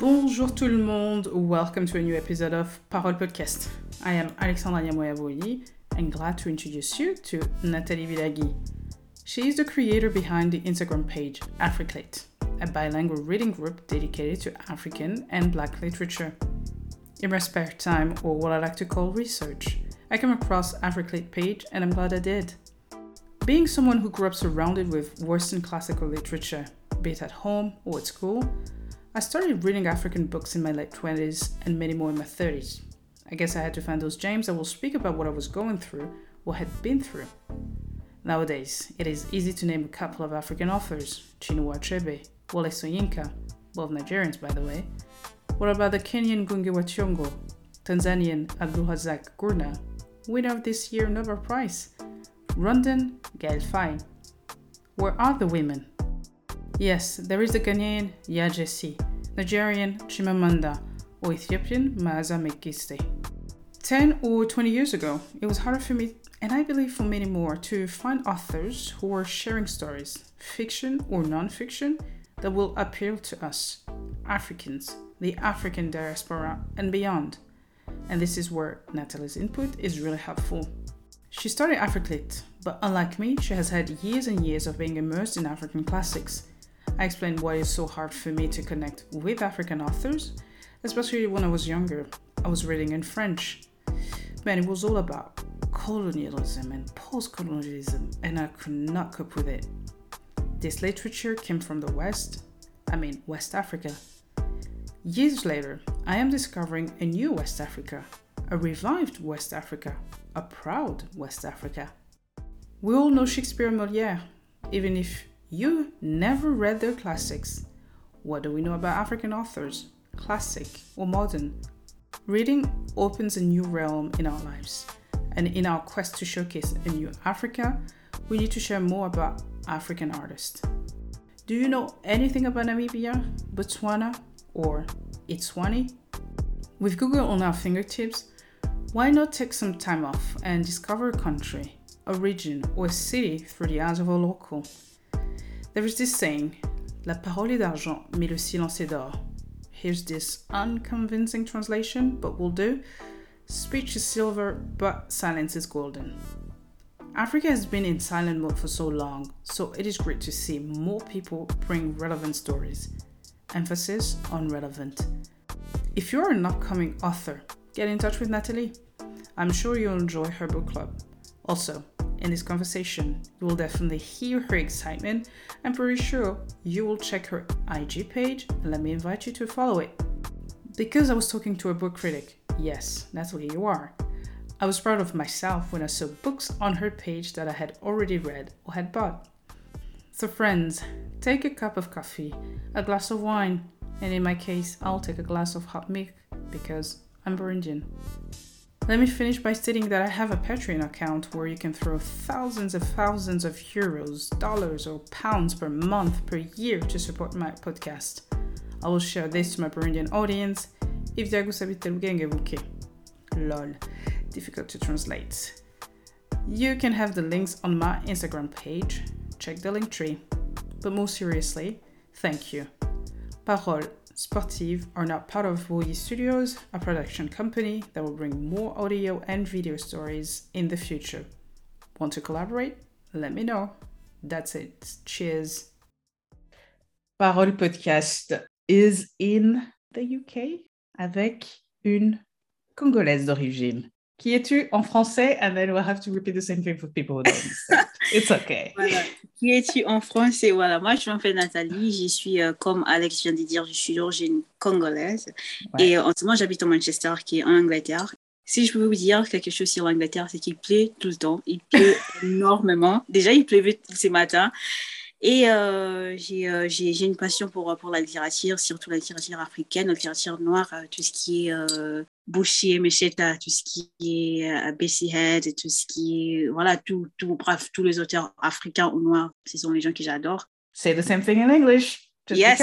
Bonjour tout le monde, welcome to a new episode of Parole Podcast. I am Alexandra Niamouia-Vouilly and glad to introduce you to Nathalie Villagui. She is the creator behind the Instagram page AfricLit, a bilingual reading group dedicated to African and Black literature. In my spare time, or what I like to call research, I came across AfricLit page and I'm glad I did. Being someone who grew up surrounded with Western classical literature, be it at home or at school, I started reading African books in my late 20s and many more in my 30s. I guess I had to find those gems that will speak about what I was going through or had been through. Nowadays, it is easy to name a couple of African authors, Chinua Achebe, Wole Soyinka, both Nigerians by the way. What about the Kenyan Ngũgĩ wa Thiong'o, Tanzanian Abdulrazak Gurnah, winner of this year's Nobel Prize, Rwandan Gaël Faye? Where are the women? Yes, there is the Ghanaian Yaa Gyasi, Nigerian Chimamanda, or Ethiopian Maaza Mekiste. 10 or 20 years ago, it was harder for me, and I believe for many more, to find authors who were sharing stories, fiction or non-fiction, that will appeal to us, Africans, the African diaspora, and beyond. And this is where Nathalie's input is really helpful. She started AfricLit, but unlike me, she has had years and years of being immersed in African classics. I explained why it's so hard for me to connect with African authors, especially when I was younger. I was reading in French. Man, it was all about colonialism and post-colonialism, and I could not cope with it. This literature came from the West, West Africa. Years later, I am discovering a new West Africa, a revived West Africa, a proud West Africa. We all know Shakespeare and Molière, even if you never read their classics. What do we know about African authors, classic or modern? Reading opens a new realm in our lives, and in our quest to showcase a new Africa, we need to share more about African artists. Do you know anything about Namibia, Botswana, or Eswatini? With Google on our fingertips, why not take some time off and discover a country, a region, or a city through the eyes of a local? There is this saying, la parole est d'argent, mais le silence est d'or. Here's this unconvincing translation, but will do. Speech is silver, but silence is golden. Africa has been in silent mode for so long, so it is great to see more people bring relevant stories. Emphasis on relevant. If you're an upcoming author, get in touch with Nathalie. I'm sure you'll enjoy her book club. Also, in this conversation, you will definitely hear her excitement. I'm pretty sure you will check her IG page, and let me invite you to follow it. Because I was talking to a book critic, yes, Nathalie, you are. I was proud of myself when I saw books on her page that I had already read or had bought. So friends, take a cup of coffee, a glass of wine, and in my case, I'll take a glass of hot milk because I'm Burundian. Let me finish by stating that I have a Patreon account where you can throw thousands of euros, dollars, or pounds per month, per year to support my podcast. I will share this to my Burundian audience if Diago Sabitelugenge. Lol, difficult to translate. You can have the links on my Instagram page, check the link tree. But more seriously, thank you. Parole Sportive are now part of Woyi Studios, a production company that will bring more audio and video stories in the future. Want to collaborate? Let me know. That's it. Cheers. Parole Podcast is in the UK avec une Congolaise d'origine. Qui es-tu en français? And then we'll have to repeat the same thing for people who don't understand. It's okay. Voilà. Qui es-tu en français? Voilà, moi je m'appelle Nathalie, je suis comme Alex vient de dire, je suis d'origine congolaise. Ouais. Et en ce moment j'habite en Manchester qui est en Angleterre. Si je peux vous dire quelque chose sur l'Angleterre, c'est qu'il pleut tout le temps, il pleut énormément. Déjà il pleuvait ce matin. Et j'ai une passion pour la littérature, surtout la littérature africaine, la littérature noire, tout ce qui est Buchi Emecheta, tout ce qui est Bessie Head, tout ce qui est, voilà, tous les auteurs africains ou noirs, ce sont les gens que j'adore. Say the same thing in English. Yes.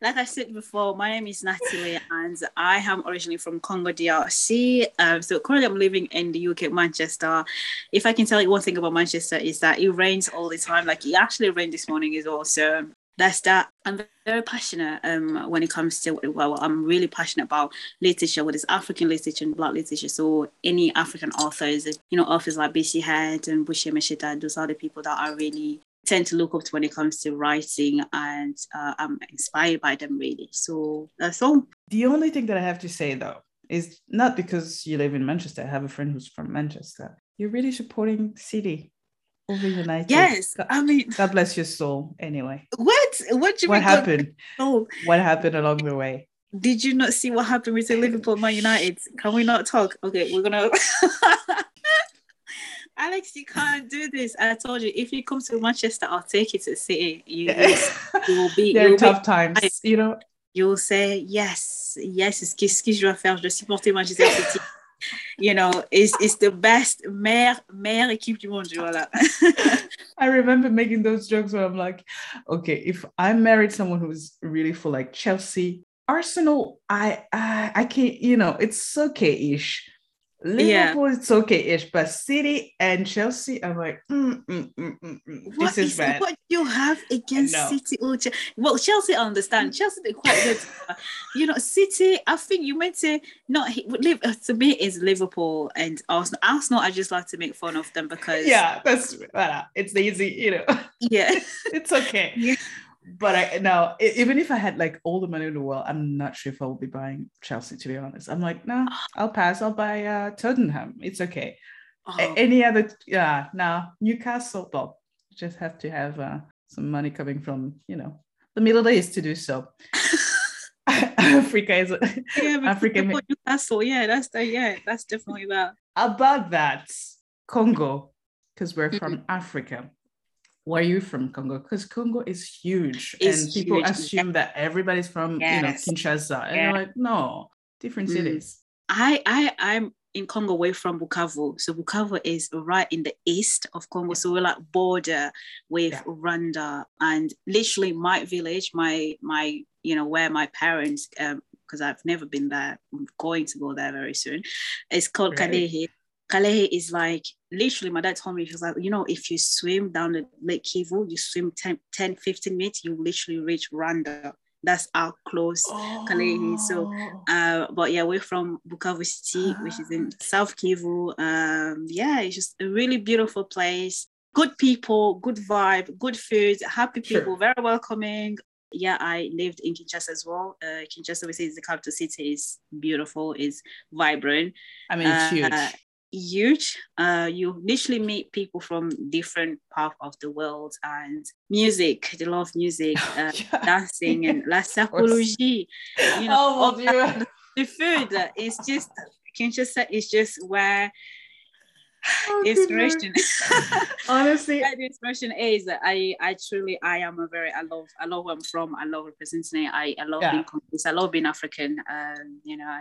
Like I said before, my name is Nathalie and I am originally from Congo DRC. So currently I'm living in the UK, Manchester. If I can tell you one thing about Manchester is that it rains all the time. Like it actually rained this morning as well. So That's that. I'm very passionate when it comes to, well, I'm really passionate about literature, whether it's African literature and Black literature. So any African authors, you know, authors like Bessie Head and Buchi Emecheta, those are the people that I really tend to look up to when it comes to writing, and I'm inspired by them, really. So that's all. The only thing that I have to say, though, is not because you live in Manchester. I have a friend who's from Manchester. You're really supporting the city. United. Yes, I mean, God bless your soul. Anyway, what happened? Oh, what happened along the way? Did you not see what happened with Liverpool, Man United? Can we not talk? Okay, we're gonna. Alex, you can't do this. I told you, if you come to Manchester, I'll take you to the city. You will be. There are tough times, you know. You'll say yes. Qu'est-ce que je dois faire? Je dois supporter Manchester City. You know, it's the best mayor équipe du monde. Voilà. I remember making those jokes where I'm like, okay, if I married someone who's really for like Chelsea, Arsenal, I can't, you know, it's okay-ish. Liverpool, yeah. It's okay-ish, but City and Chelsea, I'm like, this is bad. What you have against City? Well, Chelsea, I understand. Chelsea, they're quite good. You know, City, I think you meant to not live. To me, it's Liverpool and Arsenal. Arsenal, I just like to make fun of them because it's the easy, you know. Yeah, it's okay. Yeah. But even if I had like all the money in the world, I'm not sure if I would be buying Chelsea, to be honest. I'm like, no, I'll pass. I'll buy Tottenham. It's okay. Oh. Any other, Newcastle, Bob. You just have to have some money coming from, you know, the Middle East to do so. Africa is African. Newcastle, that's definitely that. About that, Congo, because we're from Africa. Where are you from, Congo? Because Congo is huge, people assume that everybody's from you know, Kinshasa, and they're like, no, different cities. I'm in Congo, we're from Bukavu, so Bukavu is right in the east of Congo, so we're like border with Rwanda, and literally my village, my you know, where my parents, because I've never been there, I'm going to go there very soon. It's called Kalehe. Kalehe is like, literally, my dad told me, he was like, you know, if you swim down the Lake Kivu, you swim 10-15 minutes, you literally reach Rwanda. That's how close Kalehe is. So, but yeah, we're from Bukavu City, which is in South Kivu. It's just a really beautiful place. Good people, good vibe, good food, happy people, very welcoming. Yeah, I lived in Kinshasa as well. Kinshasa, we say, is the capital city. It's beautiful, it's vibrant. I mean, it's huge. You literally meet people from different parts of the world, and music, they love music, dancing, and la psychologie, you know, the food is just, Kinshasa is just where inspiration honestly the inspiration is. I love where I'm from, I love representing, I love being Congolese, I love being African, you know,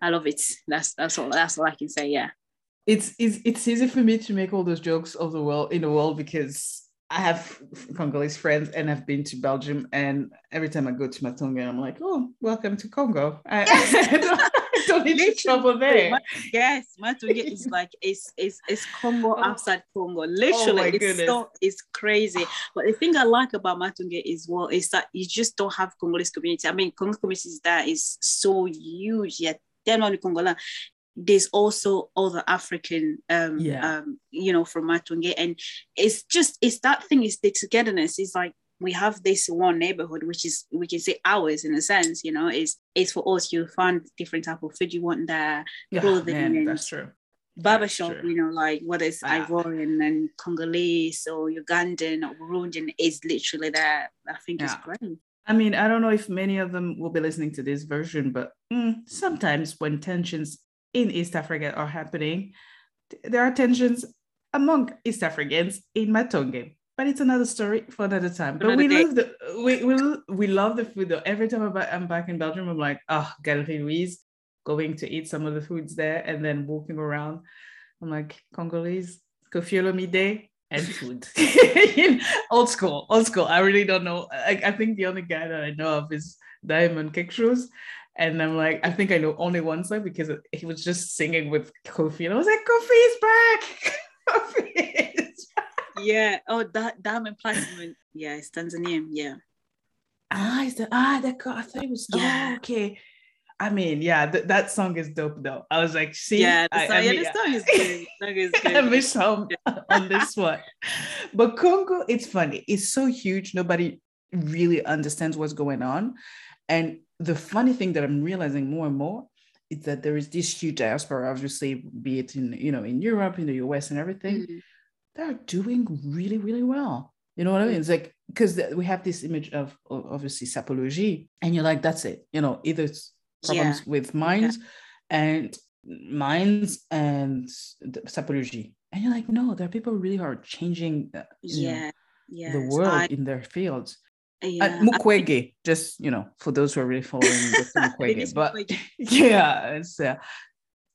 I love it. That's all I can say. Yeah. It's easy for me to make all those jokes of the world in the world, because I have Congolese friends and I've been to Belgium, and every time I go to Matongé, I'm like, oh, welcome to Congo. I don't need to trouble there. Yes, Matongé is like it's Congo outside Congo. Literally, it's crazy. But the thing I like about Matongé is is that you just don't have Congolese community. I mean, Congolese community is so huge, yet they're not Congolese. There's also other African, you know, from Matongé, and it's that thing. It's the togetherness. It's like we have this one neighborhood, which is, we can say, ours in a sense. You know, it's for us. You'll find different type of food you want there, clothing, and that's true. Barbershop, you know, like whether it's Ivorian and Congolese or Ugandan or Burundian, is literally there. I think it's great. I mean, I don't know if many of them will be listening to this version, but sometimes when tensions in East Africa are happening, there are tensions among East Africans in Matongé, but it's another story for another time. But we love the food, though. Every time I'm back in Belgium, I'm like, Galerie Louise, going to eat some of the foods there, and then walking around, I'm like, Congolese, Koffi Olomidé, and food. Old school. I really don't know. I think the only guy that I know of is Diamond Kickshoes. And I'm like, I think I know only one song, because he was just singing with Koffi. And I was like, Koffi is back. Yeah. Oh, Dam and Platinum. Yeah, it's Tanzanian. Yeah. Ah, it's the that girl. I thought it was. Yeah. Oh, okay. I mean, yeah, that song is dope though. I was like, see, yeah, the song is good. The song is good. I miss home on this one. But Congo, it's funny. It's so huge. Nobody really understands what's going on. And the funny thing that I'm realizing more and more is that there is this huge diaspora, obviously, be it in, you know, in Europe, in the US and everything, mm-hmm. they're doing really, really well. You know what I mean? It's like, because we have this image of obviously sapologie, and you're like, that's it. You know, either it's problems with mines and sapologie, and you're like, no, there are people really who are changing the world in their fields. Mukwege, just you know, for those who are really following Mukwege, but it's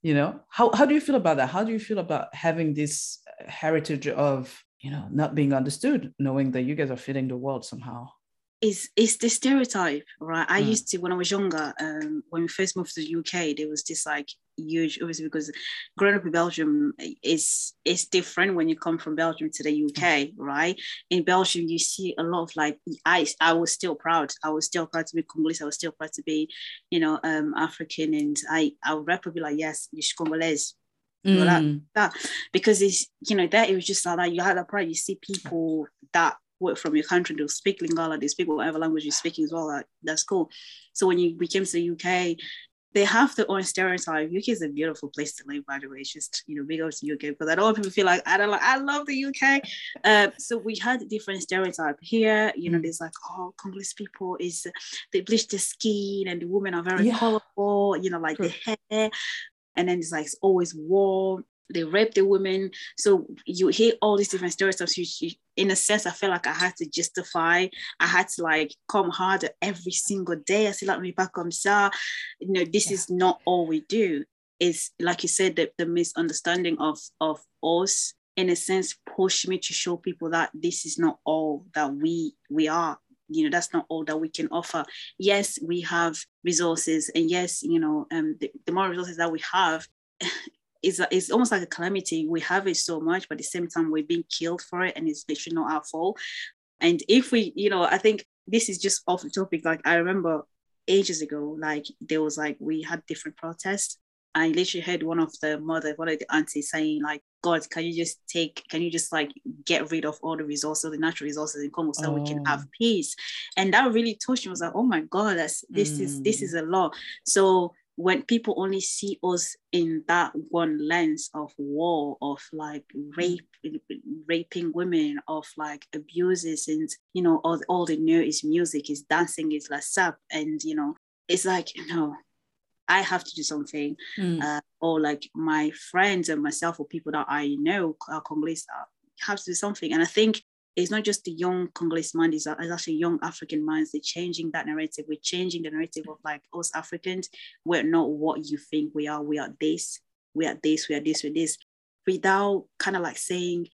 you know, how do you feel about that? How do you feel about having this heritage of, you know, not being understood, knowing that you guys are feeding the world somehow? It's the stereotype, right? I used to, when I was younger, when we first moved to the UK, there was this like huge, obviously because growing up in Belgium is different when you come from Belgium to the UK, right? In Belgium, you see a lot of like, I was still proud. I was still proud to be Congolese. I was still proud to be, you know, African. And I would probably be like, yes, you're Congolese. Mm. That. Because it's, you know, that it was just like, you had a pride. You see people that work from your country, they'll speak Lingala, they speak whatever language you're speaking as well, like, that's cool. So when you came to the UK, they have their own stereotype. UK is a beautiful place to live, by the way. It's just, you know, big up to the UK, because I don't want people to feel like, I love the UK. So we had different stereotype here, you know, there's like, oh, Congolese people is, they bleach their skin and the women are very colorful, you know, like the hair. And then it's like, it's always warm. They rape the women. So you hear all these different stereotypes. In a sense, I feel like I had to justify. I had to like come harder every single day. I said, like, me back on, sir. You know, this is not all we do. It's like you said, the misunderstanding of us, in a sense, pushed me to show people that this is not all that we are. You know, that's not all that we can offer. Yes, we have resources. And yes, you know, the more resources that we have, It's almost like a calamity. We have it so much, but at the same time, we're being killed for it, and it's literally not our fault. And if we, you know, I think this is just off the topic. Like, I remember ages ago, like, there was like, we had different protests. I literally heard one of the aunties saying, like, God, can you just like get rid of all the resources, the natural resources in Congo, so we can have peace? And that really touched me. I was like, oh my God, this is a lot. So when people only see us in that one lens of war, of like raping women, of like abuses, and, you know, all they know is music, is dancing, is lasap. And, you know, it's like, you know, I have to do something. Or like my friends and myself, or people that I know are Congolese, have to do something. And I think it's not just the young Congolese mind, it's actually young African minds. They're changing that narrative. We're changing the narrative of like, us Africans, we're not what you think we are. We are this, we are this, we are this, we are this. Without kind of like saying,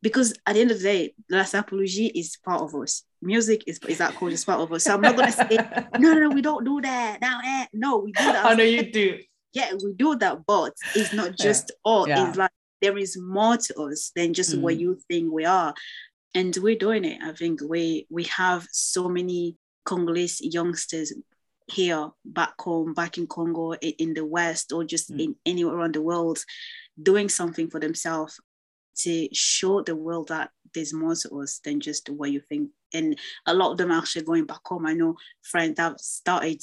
because at the end of the day, la sapologie is part of us. Music is that culture, is part of us. So I'm not going to say, no, we don't do that. No, we do that. Oh, no, you do. Yeah, we do that, but it's not just all. Yeah. It's like, there is more to us than just what you think we are. And we're doing it. I think we have so many Congolese youngsters here, back home, back in Congo, in the West, or just in anywhere around the world, doing something for themselves to show the world that there's more to us than just what you think. And a lot of them are actually going back home. I know friends that started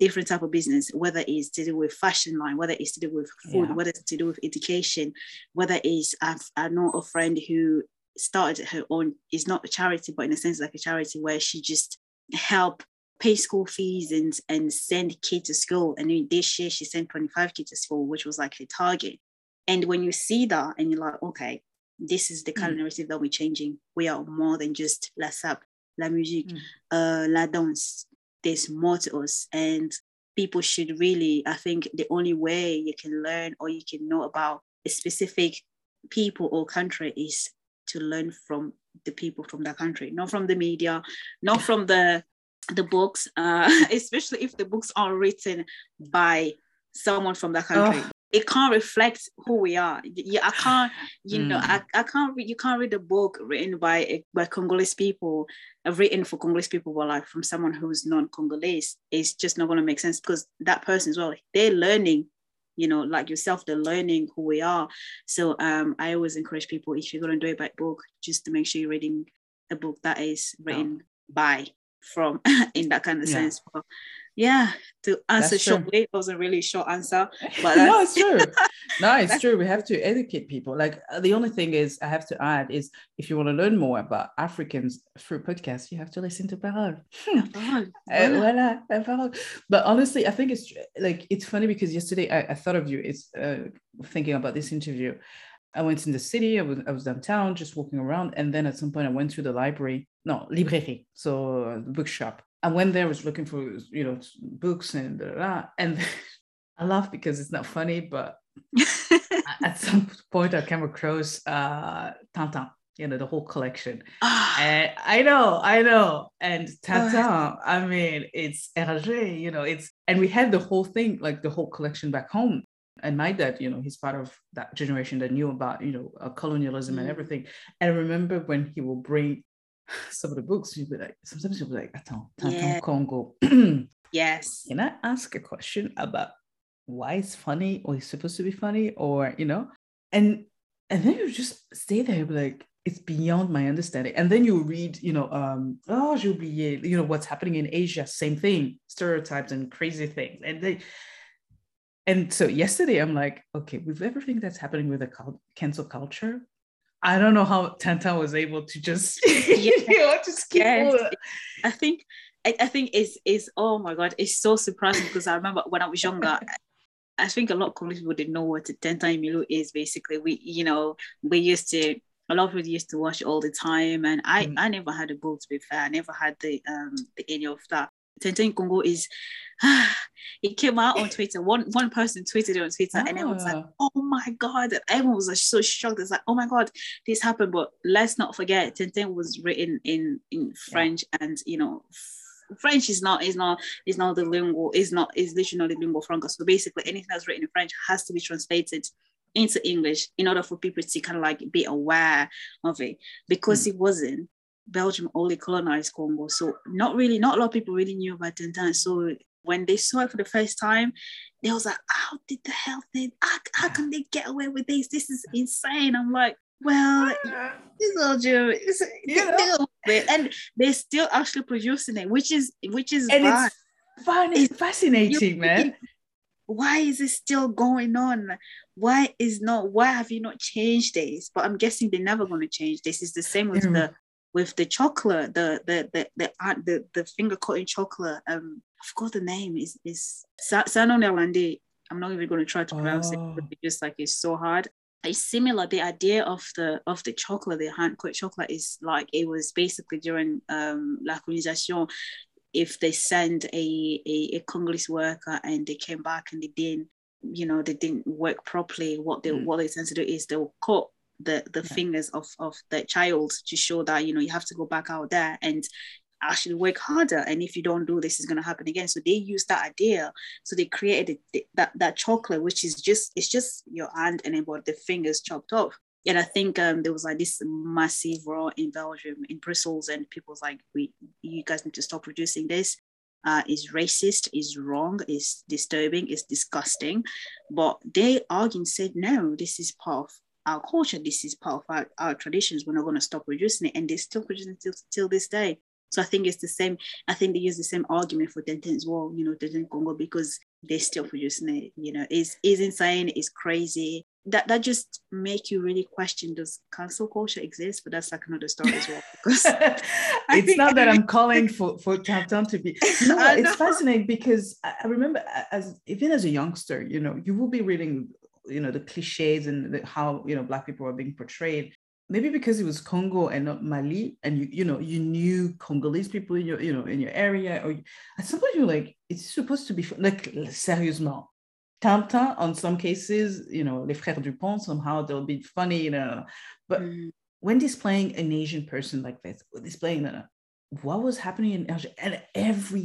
different type of business, whether it's to do with fashion line, whether it's to do with food, whether it's to do with education, whether it's, I know a friend who started her own, it's not a charity, but in a sense like a charity, where she just help pay school fees and send kids to school. And in this year she sent 25 kids to school, which was like the target. And when you see that and you're like, okay, this is the kind of narrative that we're changing. We are more than just la sap, la musique, la danse. There's more to us. And people should really, I think the only way you can learn or you can know about a specific people or country is to learn from the people from that country, not from the media, not from the books, especially if the books are written by someone from that country. it can't reflect who we are. You can't read a book written by Congolese people, written for Congolese people, but like from someone who's non-Congolese, it's just not going to make sense, because that person as well, they're learning, like yourself, they're learning who we are. So I always encourage people, if you're going to do it by book, just to make sure you're reading a book that is written from in that kind of sense. But, to answer shortly, that was a really short answer, but no, it's true. No, it's true. We have to educate people. Like, the only thing is I have to add is, if you want to learn more about Africans through podcasts, you have to listen to Parole. Parole. But honestly, I think it's funny, because yesterday I thought of you. It's thinking about this interview. I went in the city, I was downtown, just walking around. And then at some point I went to the librairie, so the bookshop. I went there, I was looking for, books and blah, blah, blah. And I laugh because it's not funny, but at some point I came across Tintin, the whole collection. And I know. And Tintin, I mean, it's Hergé, and we had the whole thing, like the whole collection back home. And my dad, he's part of that generation that knew about, colonialism and everything. And I remember when he will bring some of the books, sometimes he'll be like, Tintin, Congo. Yes. Can I ask a question about why it's funny, or it's supposed to be funny, or, and then you just stay there, be like, it's beyond my understanding. And then you read, j'ai oublié, what's happening in Asia, same thing, stereotypes and crazy things. And so yesterday, I'm like, okay, with everything that's happening with the cancel culture, I don't know how Tintin was able to just, just keep going. I think it's oh my God, it's so surprising, because I remember when I was younger, I think a lot of Congolese people didn't know what Tintin Milu is. Basically, a lot of people used to watch all the time, and I never had a book, to be fair. I never had the any of that. Tintin Congo is, it came out on Twitter. One person tweeted it on Twitter, and everyone was like, oh my God. Everyone was so shocked. It's like, oh my God, this happened. But let's not forget, Tintin was written in French, and French is not the lingual, is literally not lingua franca. So basically anything that's written in French has to be translated into English in order for people to kind of like be aware of it, because it wasn't. Belgium only colonized Congo, so not a lot of people really knew about Tintin. So when they saw it for the first time, they was like, how did the hell how can they get away with this is insane. I'm like, well, this Belgium is and they're still actually producing it, which is and bad. It's fun, it's fascinating, man. Why is it still going on? Why have you not changed this? But I'm guessing they're never going to change this. It's the same with the chocolate, the finger cutting chocolate. I forgot the name. Is Sano Neerlandais. I'm not even going to try to pronounce it. Just like, it's so hard. It's similar. The idea of the chocolate, the hand cut chocolate, is like, it was basically during la colonisation. If they send a Congolese worker and they came back and they didn't work properly, what they tend to do is they'll cut the fingers of the child to show that you have to go back out there and actually work harder, and if you don't do this, it's going to happen again. So they used that idea, so they created that chocolate, which is just your hand and about the fingers chopped off. And I think there was like this massive row in Belgium, in Brussels, and people's like, you guys need to stop producing this. Is racist, is wrong, is disturbing, is disgusting. But they argued and said, no, this is part of our culture, this is part of our traditions, we're not going to stop producing it. And they're still producing it till this day. So I think it's the same. I think they use the same argument for Tintin as well, Tintin Congo, because they're still producing it. It's insane, it's crazy. That just make you really question, does cancel culture exist? But that's like another story as well, because it's not that I'm calling for Tintin to be it's fascinating, because I remember even as a youngster, you will be reading the cliches and how Black people are being portrayed. Maybe because it was Congo and not Mali, and you knew Congolese people in your in your area, or at some point you're like, it's supposed to be like, seriously, Tintin on some cases, Les Frères Dupont, somehow they'll be funny, but when displaying an Asian person like this, what was happening in Algeria. And every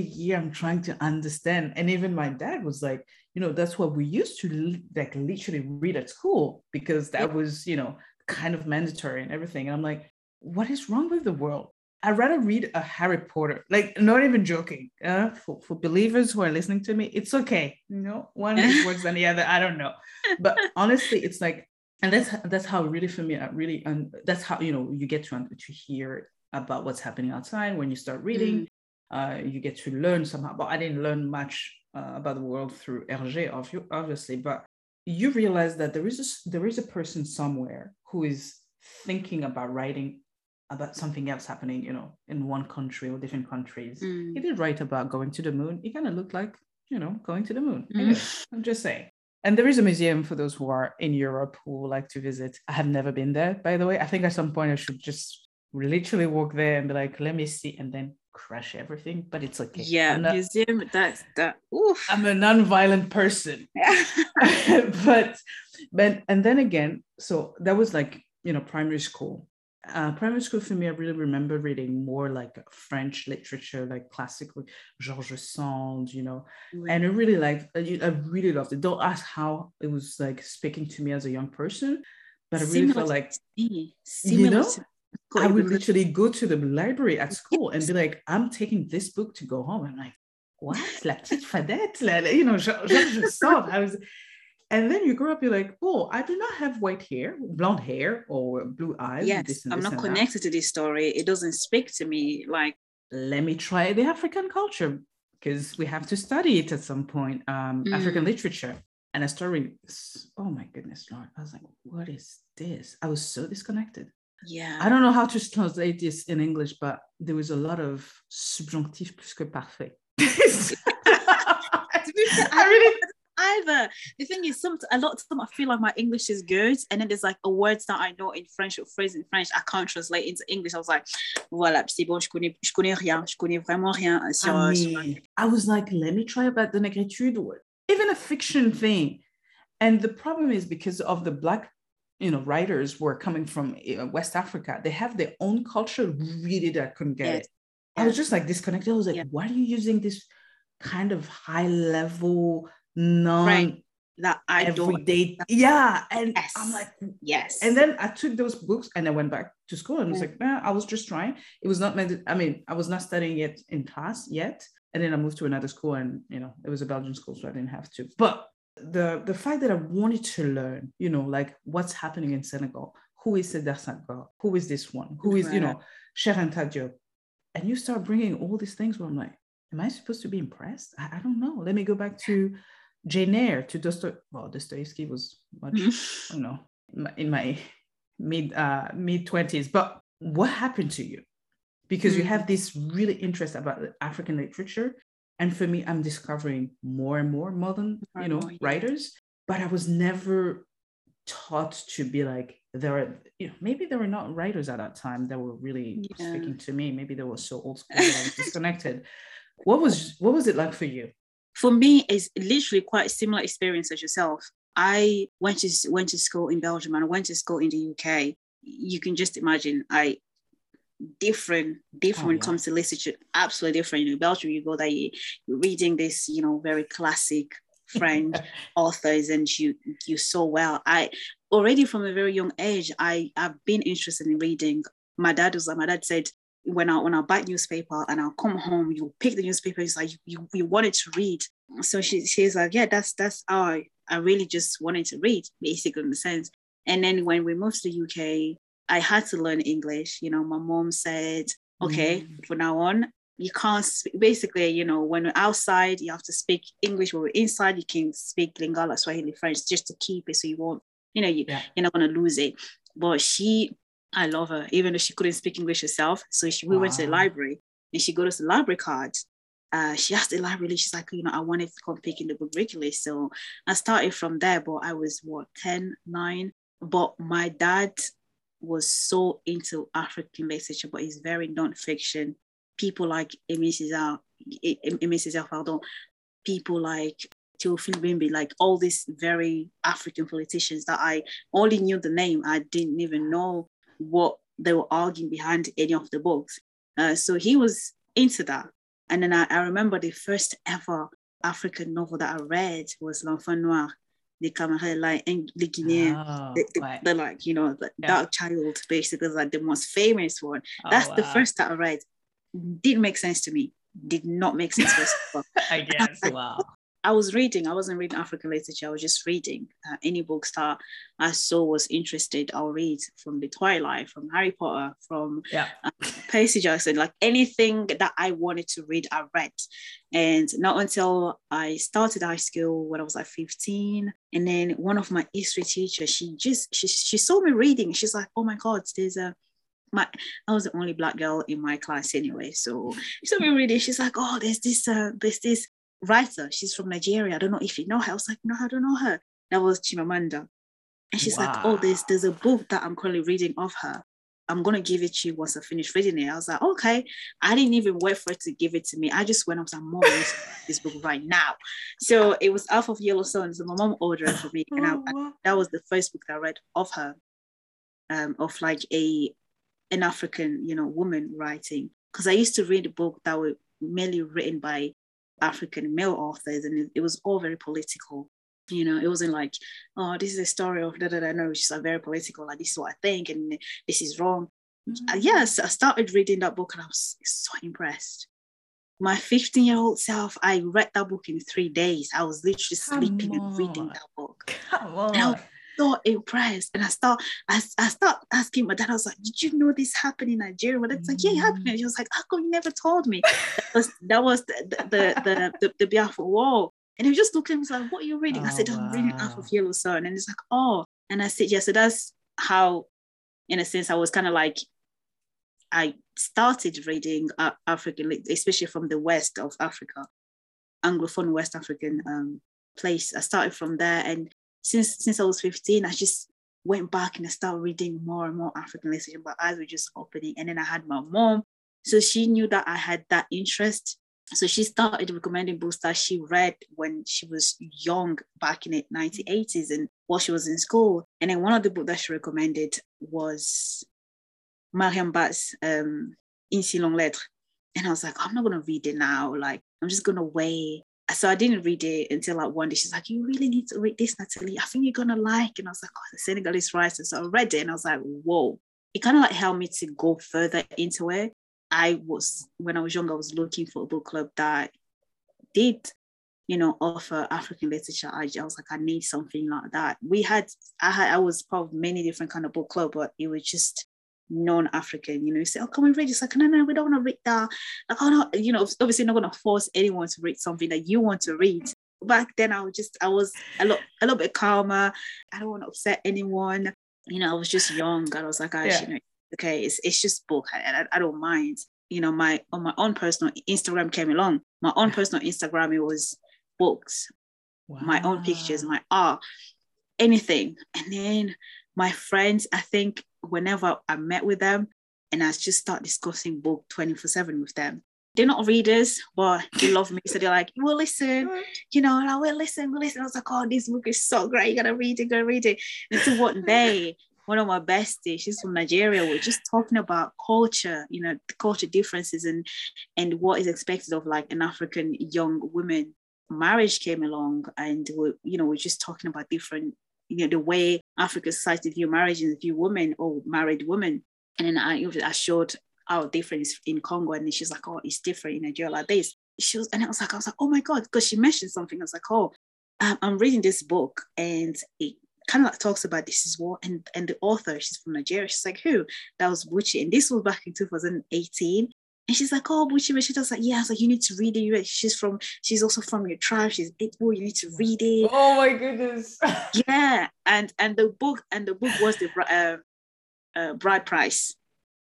year I'm trying to understand. And even my dad was like, you know, that's what we used to like literally read at school, because that was, you know, kind of mandatory and everything. And I'm like, what is wrong with the world? I'd rather read a Harry Potter, like not even joking. For believers who are listening to me, it's okay. You know, one is worse than the other. I don't know. But honestly, it's like, and that's how really for me, that's how, you know, you get to hear about what's happening outside when you start reading. You get to learn somehow. But I didn't learn much about the world through Hergé, obviously. But you realize that there is a person somewhere who is thinking about writing about something else happening, you know, in one country or different countries. He did write about going to the moon. He kind of looked like, you know, going to the moon. Anyway, I'm just saying. And there is a museum for those who are in Europe who like to visit. I have never been there, by the way. I think at some point I should just literally walk there and be like, let me see, and then crush everything. But it's okay. Yeah, museum, that's that. Oof. I'm a non-violent person. but and then again, so that was like, you know, primary school. Primary school for me, I really remember reading more like French literature, like classical Georges Sand, you know, and I really loved it. Don't ask how it was like speaking to me as a young person, but I really felt like, you know, I would literally go to the library at school and be like, I'm taking this book to go home. I'm like, what? La petite fadette, you know, Georges Sand. And then you grow up, you're like, oh, I do not have white hair, blonde hair, or blue eyes. Yes, I'm not connected to this story. It doesn't speak to me. Like, let me try the African culture, because we have to study it at some point, African literature. And I started, oh my goodness, Lord. I was like, what is this? I was so disconnected. Yeah. I don't know how to translate this in English, but there was a lot of subjonctif plus que parfait. I really... Either the thing is, a lot of time I feel like my English is good, and then there's like a words that I know in French or phrase in French I can't translate into English. I was like, voilà, c'est bon, je connais vraiment rien. I was like, let me try about the negritude, even a fiction thing. And the problem is because of the Black, you know, writers were coming from West Africa. They have their own culture. Really, that couldn't get it. I was just like disconnected. I was like, why are you using this kind of high level? No, right. That I don't date. Yeah. And yes. I'm like, yes. And then I took those books and I went back to school and was like, man, I was just trying. It was not meant to, I mean, I was not studying it in class yet. And then I moved to another school and, you know, it was a Belgian school, so I didn't have to. But the fact that I wanted to learn, you know, like what's happening in Senegal, who is Sédar Senghor? Who is this one? Who is, you know, Cheikh Anta Diop? And you start bringing all these things where I'm like, am I supposed to be impressed? I don't know. Let me go back to Jane Eyre, to Dostoevsky was much, I don't know, in my mid-20s. But what happened to you? Because you have this really interest about African literature. And for me, I'm discovering more and more modern, you know, writers. But I was never taught to be like, there are, you know, maybe there were not writers at that time that were really speaking to me. Maybe they were so old school that I was disconnected. What was it like for you? For me, it's literally quite a similar experience as yourself. I went to school in Belgium and I went to school in the UK. You can just imagine, different when it comes to literature, absolutely different. In Belgium, you go there, you're reading this, you know, very classic French authors, and you so well. I already from a very young age, I've been interested in reading. My dad said, when I buy newspaper and I'll come home, you pick the newspaper. It's like you wanted to read. So she's like, yeah, that's how I really just wanted to read, basically, in the sense. And then when we moved to the UK, I had to learn English. You know, my mom said, okay, from now on, you can't basically, you know, when we're outside, you have to speak English. When we're inside, you can speak Lingala, Swahili, French, just to keep it, so you won't, you know, you're not gonna lose it. But I love her, even though she couldn't speak English herself. So we went to the library and she got us a library card. She asked the library, she's like, you know, I wanted to come pick in the book regularly. So I started from there, but I was 9. But my dad was so into African literature, but it's very nonfiction. People like Emecheta, people like Philbimbi, like all these very African politicians that I only knew the name. I didn't even know what they were arguing behind any of the books. So he was into that. And then I remember the first ever African novel that I read was L'Enfant Noir, the Camarades, like, and the Guinean, they're like, you know, the Dark Child, basically, like the most famous one. That's the first that I read. Didn't make sense to me. Did not make sense first of all. I guess, wow. I was reading. I wasn't reading African literature. I was just reading any books that I saw was interested. I'll read from the Twilight, from Harry Potter, from Percy Jackson, like anything that I wanted to read, I read. And not until I started high school when I was like 15. And then one of my history teachers, she saw me reading. She's like, oh my God, there's a... I was the only black girl in my class anyway. So she saw me reading. She's like, oh, there's this writer, she's from Nigeria, I don't know if you know her. I was like, no, I don't know her. That was Chimamanda. And she's like, oh, there's a book that I'm currently reading of her. I'm gonna give it to you once I finish reading it. I was like, okay. I didn't even wait for it to give it to me. I just went up and more this book right now. So it was Half of Yellow Sun. So my mom ordered it for me, and that was the first book that I read of her, of like an African, you know, woman writing. Because I used to read a book that were mainly written by African male authors, and it was all very political. You know, it wasn't like, oh, this is a story of da-da-da. No, it's just like very political, like this is what I think and this is wrong. Mm-hmm. Yes, I started reading that book and I was so impressed. My 15-year-old self, I read that book in 3 days. I was literally sleeping and reading that book. Come on. So impressed, and I start asking my dad. I was like, "Did you know this happened in Nigeria?" My dad's like, "Yeah, it happened." And she was like, "How come you never told me?" That was the Biafra War, and he was just looking at me like, "What are you reading?" I said, "I'm reading Half of Yellow Sun," and he's like, "Oh," and I said, "Yeah." So that's how, in a sense, I was kind of like, I started reading African, especially from the west of Africa, Anglophone West African place. I started from there, and since I was 15, I just went back and I started reading more and more African literature. My eyes were just opening. And then I had my mom. So she knew that I had that interest. So she started recommending books that she read when she was young, back in the 1980s and while she was in school. And then one of the books that she recommended was Mariam Bass, In Si Long Lettre. And I was like, I'm not going to read it now. Like, I'm just going to wait. So I didn't read it until like one day she's like, you really need to read this, Nathalie. I think you're going to like. And I was like, oh, the Senegalese writer. So I read it and I was like, whoa. It kind of like helped me to go further into it. When I was young, I was looking for a book club that did, you know, offer African literature. I was like, I need something like that. I was part of many different kind of book club, but it was just non-African, you know. You say, oh, can we read? It's like, no, we don't want to read that. Like, oh no, you know, obviously not going to force anyone to read something that you want to read. Back then, I was a little bit calmer. I don't want to upset anyone. You know, I was just young, and I was like, you know, okay, it's just book. I don't mind. You know, my own personal Instagram came along. My own personal Instagram, it was books, my own pictures, my art, anything, and then. My friends, I think whenever I met with them and I just start discussing book 24/7 with them. They're not readers, but they love me. So they're like, we'll listen, you know, and I will listen, we'll listen. I was like, oh, this book is so great. You got to read it, go read it. And so one day, one of my besties, she's from Nigeria, we're just talking about culture, you know, the culture differences and what is expected of like an African young woman. Marriage came along and, we're just talking about different, you know, the way Africa society view marriage and view women or married women. And then I showed our difference in Congo, and then she's like, oh, it's different in Nigeria like this. I was like, oh my God, because she mentioned something. I was like, oh, I'm reading this book, and it kind of like talks about this as well. And the author, she's from Nigeria. She's like, who? That was Buchi. And this was back in 2018. And she's like, oh, Buchi Emecheta. I was like, yeah. I was like, you need to read it. She's also from your tribe. She's Igbo. You need to read it. Oh my goodness. Yeah, and the book was the Bride Price,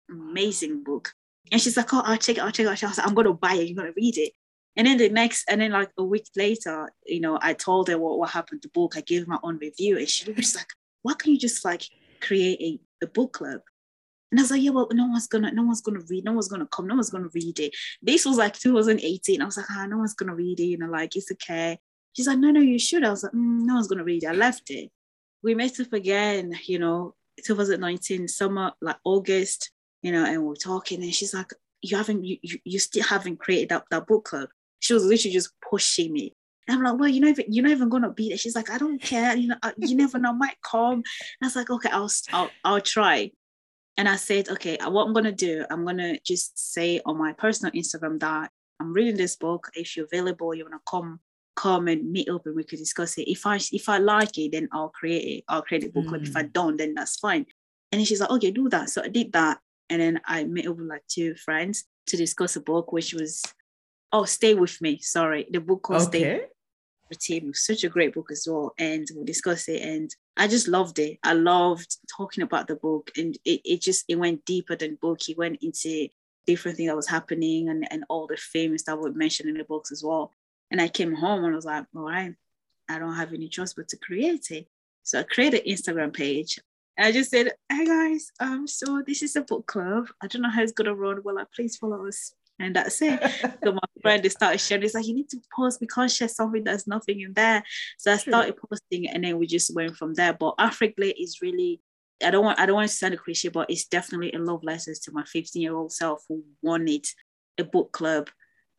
amazing book. And she's like, oh, I'll check it. I was like, I'm gonna buy it. You're gonna read it. And then like a week later, you know, I told her what happened to the book. I gave my own review, and she was like, why can't you just like create a book club? And I was like, yeah, well, no one's gonna read, no one's gonna come, no one's gonna read it. This was like 2018. I was like, no one's gonna read it, you know, like it's okay. She's like, no, you should. I was like, no one's gonna read it. I left it. We met up again, you know, 2019 summer, like August, you know, and we're talking, and she's like, you still haven't created that book club. She was literally just pushing me. And I'm like, well, you're not even going to be there. She's like, I don't care. You know, you never know, I might come. And I was like, okay, I'll try. And I said, okay, what I'm going to do, I'm going to just say on my personal Instagram that I'm reading this book. If you're available, you want to come and meet up and we could discuss it. If I like it, then I'll create it. I'll create a book club. If I don't, then that's fine. And then she's like, okay, do that. So I did that. And then I met up with like two friends to discuss a book, which was, Stay With Me. Sorry. The book called Stay With Me. It was such a great book as well. And we'll discuss it. And I just loved it. I loved talking about the book. And it went deeper than book. It went into different things that was happening and all the themes that were mentioned in the books as well. And I came home and I was like, all right, I don't have any choice but to create it. So I created an Instagram page. I just said, hey guys, so this is a book club. I don't know how it's going to run. Well, please follow us. And that's it. So my friend, they started sharing. It's like, you need to post. We can't share something that's nothing in there. So I started posting and then we just went from there. But AfricLit is really, I don't want to sound a cliche, but it's definitely a love letter to my 15-year-old self who wanted a book club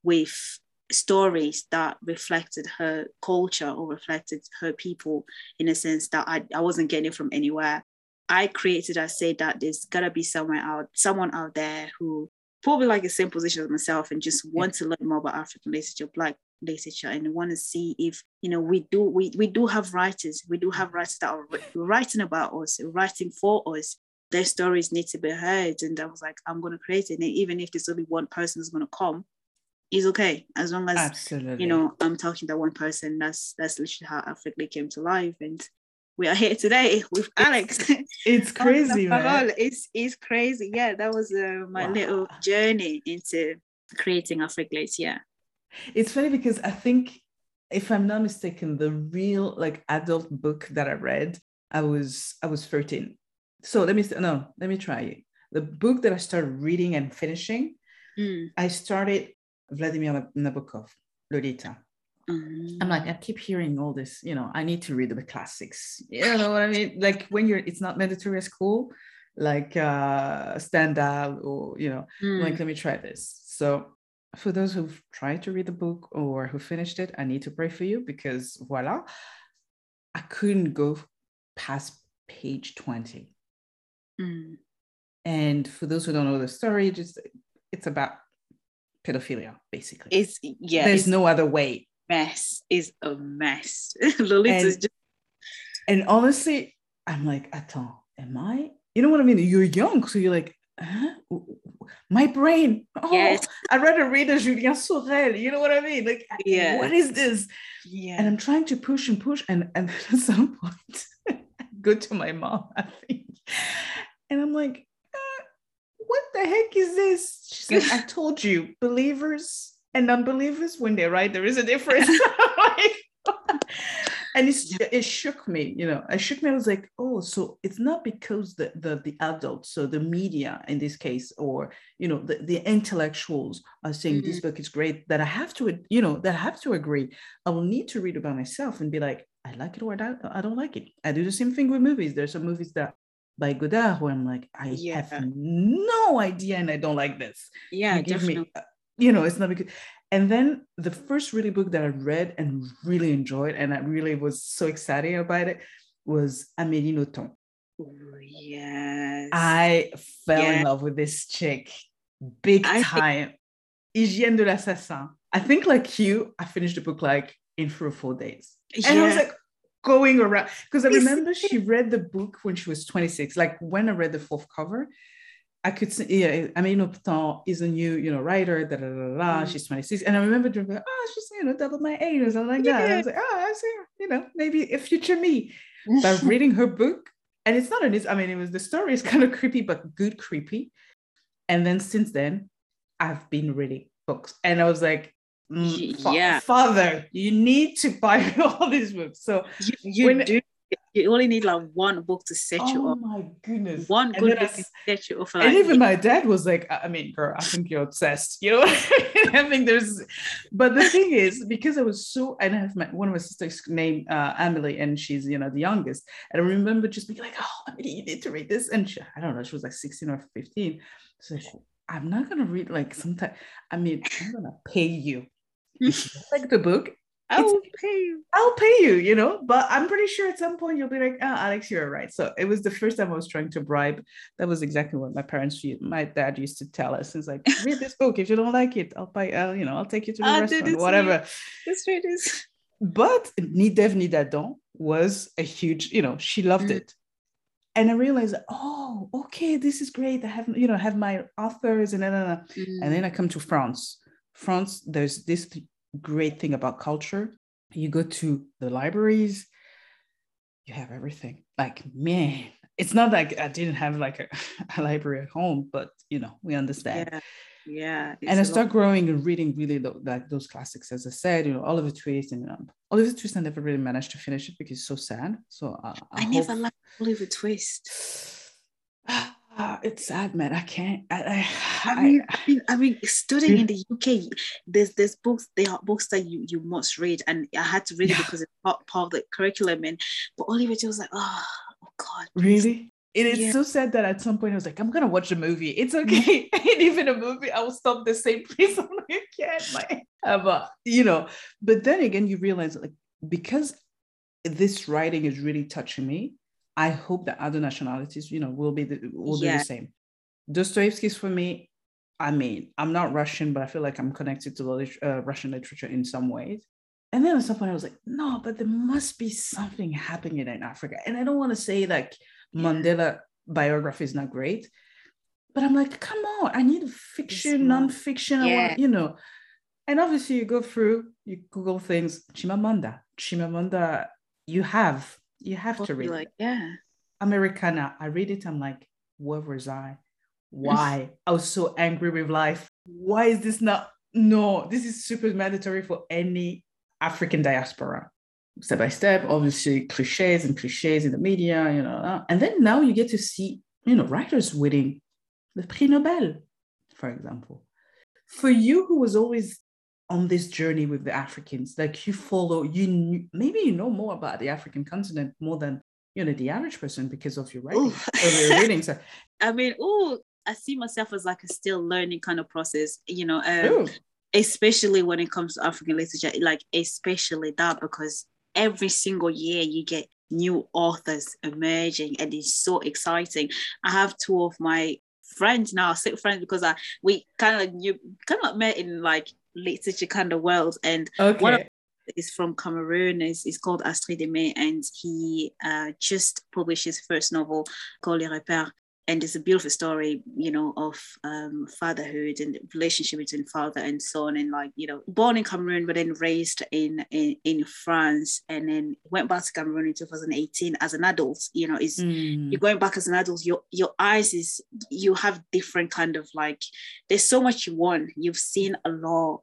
with stories that reflected her culture or reflected her people, in a sense that I wasn't getting it from anywhere. I said that there's gotta be someone out there who probably like the same position as myself and just want to learn more about African literature, Black literature, and want to see if, you know, we do have writers that are writing about us, writing for us. Their stories need to be heard. And I was like, I'm going to create it, and even if there's only one person who's going to come, it's okay, as long as Absolutely. You know, I'm talking to one person. That's literally how AfricLit came to life, and we are here today with Alex. It's crazy, man. It's crazy. Yeah, that was my little journey into creating AfricLit. Yeah, it's funny because I think, if I'm not mistaken, the real like adult book that I read, I was 13. So let me try it. The book that I started reading and finishing, I started Vladimir Nabokov, Lolita. I'm like, I keep hearing all this, you know, I need to read the classics. You know what I mean? Like when it's not mandatory at school, like Stendhal or, you know, like, let me try this. So for those who've tried to read the book or who finished it, I need to pray for you, because voila, I couldn't go past page 20. And for those who don't know the story, it's about pedophilia, basically. There's no other way. Mess is a mess. Lolita's and honestly, I'm like, attends, am I? You know what I mean? You're young, so you're like, huh? My brain. Oh, yes. I'd rather read a Julien Sorel. You know what I mean? Like, yeah. What is this? Yeah. And I'm trying to push, and at some point, I go to my mom, I think, and I'm like, what the heck is this? She said, I told you, believers and non-believers, when they're right, there is a difference. And it shook me, you know. I was like, oh, so it's not because the adults, so the media in this case, or, you know, the intellectuals are saying this book is great, that I have to, you know, that I have to agree. I will need to read about myself and be like, I like it or I don't like it. I do the same thing with movies. There's some movies that by Godard, where I'm like, I have no idea, and I don't like this. Yeah, you definitely. Give me, you know, it's not because. And then the first really book that I read and really enjoyed, and I really was so excited about it, was Amélie Nothomb. Yes, I fell in love with this chick big time. Hygiène de l'assassin. I think, like you, I finished the book like in 3 or 4 days, and I was like, going around, because I remember she read the book when she was 26. Like when I read the fourth cover, I could see, Amélie Nothomb is a new, you know, writer, da, da, da, da. She's 26. And I remember doing, she's, you know, double my age or something like that. And I was like, I see, you know, maybe a future me. By reading her book, and it's not an, I mean, it was, the story is kind of creepy, but good creepy. And then since then, I've been reading books. And I was like, Father, you need to buy all these books. So you do. You only need like one book to set you up. Oh my goodness. One good book to set you up. For, like, and even my dad was like, I mean, girl, I think you're obsessed. You know what I mean? I think there's, but the thing is, because I was so, and I have one of my sisters named Emily, and she's, you know, the youngest. And I remember just being like, oh, Emily, you need to read this. And she, I don't know, she was like 16 or 15. So she, I'm not going to read like sometimes. I mean, I'm going to pay you. Like the book. I'll pay you, you know, but I'm pretty sure at some point you'll be like, oh, Alex, you're right. So it was the first time I was trying to bribe. That was exactly what my parents, my dad used to tell us. It's like, read this book. If you don't like it, I'll take you to the restaurant, whatever. This read is. But Ni Dev Ni Dadan was a huge, you know, she loved it. And I realized, oh, okay, this is great. I have, you know, my authors and then I come to France. France, there's this great thing about culture. You go to the libraries, you have everything. Like, man, it's not like I didn't have like a library at home, but you know, we understand. Yeah. And I start growing and reading really like those classics, as I said, you know, Oliver Twist. I never really managed to finish it because it's so sad. So I never liked Oliver Twist. It's sad, man. I can't. I mean, studying in the UK, there's books. There are books that you must read, and I had to read it because it's part of the curriculum. And but Oliver was like, oh God, really? It is so sad that at some point I was like, I'm gonna watch a movie. It's okay, and even a movie, I will stop the same place. I'm like, I can't, like, but you know. But then again, you realize like because this writing is really touching me. I hope that other nationalities, you know, will do the same. Dostoevsky's for me, I mean, I'm not Russian, but I feel like I'm connected to the Russian literature in some ways. And then at some point I was like, no, but there must be something happening in Africa. And I don't want to say like Mandela biography is not great, but I'm like, come on, I need fiction, nonfiction, I want, you know. And obviously you go through, you Google things, Chimamanda, you have to read it. Americana, I read it, I'm like, where was I? Why? I was so angry with life. Why is this not? No, this is super mandatory for any African diaspora. Step by step, obviously cliches in the media, you know. And then now you get to see, you know, writers winning the Prix Nobel, for example. For you who was always on this journey with the Africans, like you follow, maybe you know more about the African continent more than, you know, the average person because of your writing. Your reading. So. I mean, I see myself as like a still learning kind of process, you know, especially when it comes to African literature, like especially that, because every single year you get new authors emerging and it's so exciting. I have two of my friends now, sick friends, because we kind of met in like literature kind of world, and one of them is from Cameroon. It's called Astrid Aimé, and he just published his first novel called Les Repères, and it's a beautiful story, you know, of fatherhood and relationship between father and son, and like, you know, born in Cameroon but then raised in France, and then went back to Cameroon in 2018 as an adult. You know, you're going back as an adult, your eyes you have different kind of like, there's so much you want, you've seen a lot,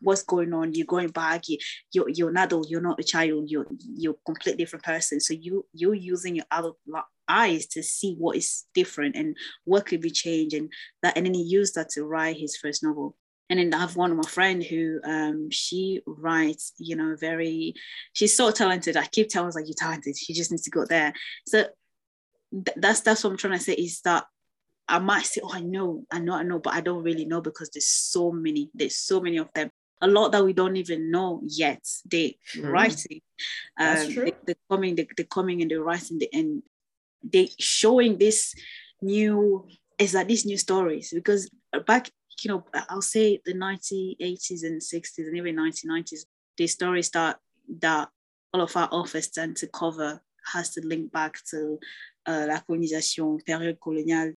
what's going on, you're going back, you're an adult, you're not a child, you're a completely different person. So you're using your adult eyes to see what is different and what could be changed, and then he used that to write his first novel. And then I have one of my friend who she writes, you know, she's so talented. I keep telling her, like, you're talented, she just needs to go there. So that's what I'm trying to say, is that I might say, oh, I know, but I don't really know, because there's so many of them. A lot that we don't even know yet. They're writing, that's true. They're coming and they're writing and they showing these new stories, because back, you know, I'll say the 1980s and 60s and even 1990s, the stories that all of our authors tend to cover has to link back to la colonisation, period colonial,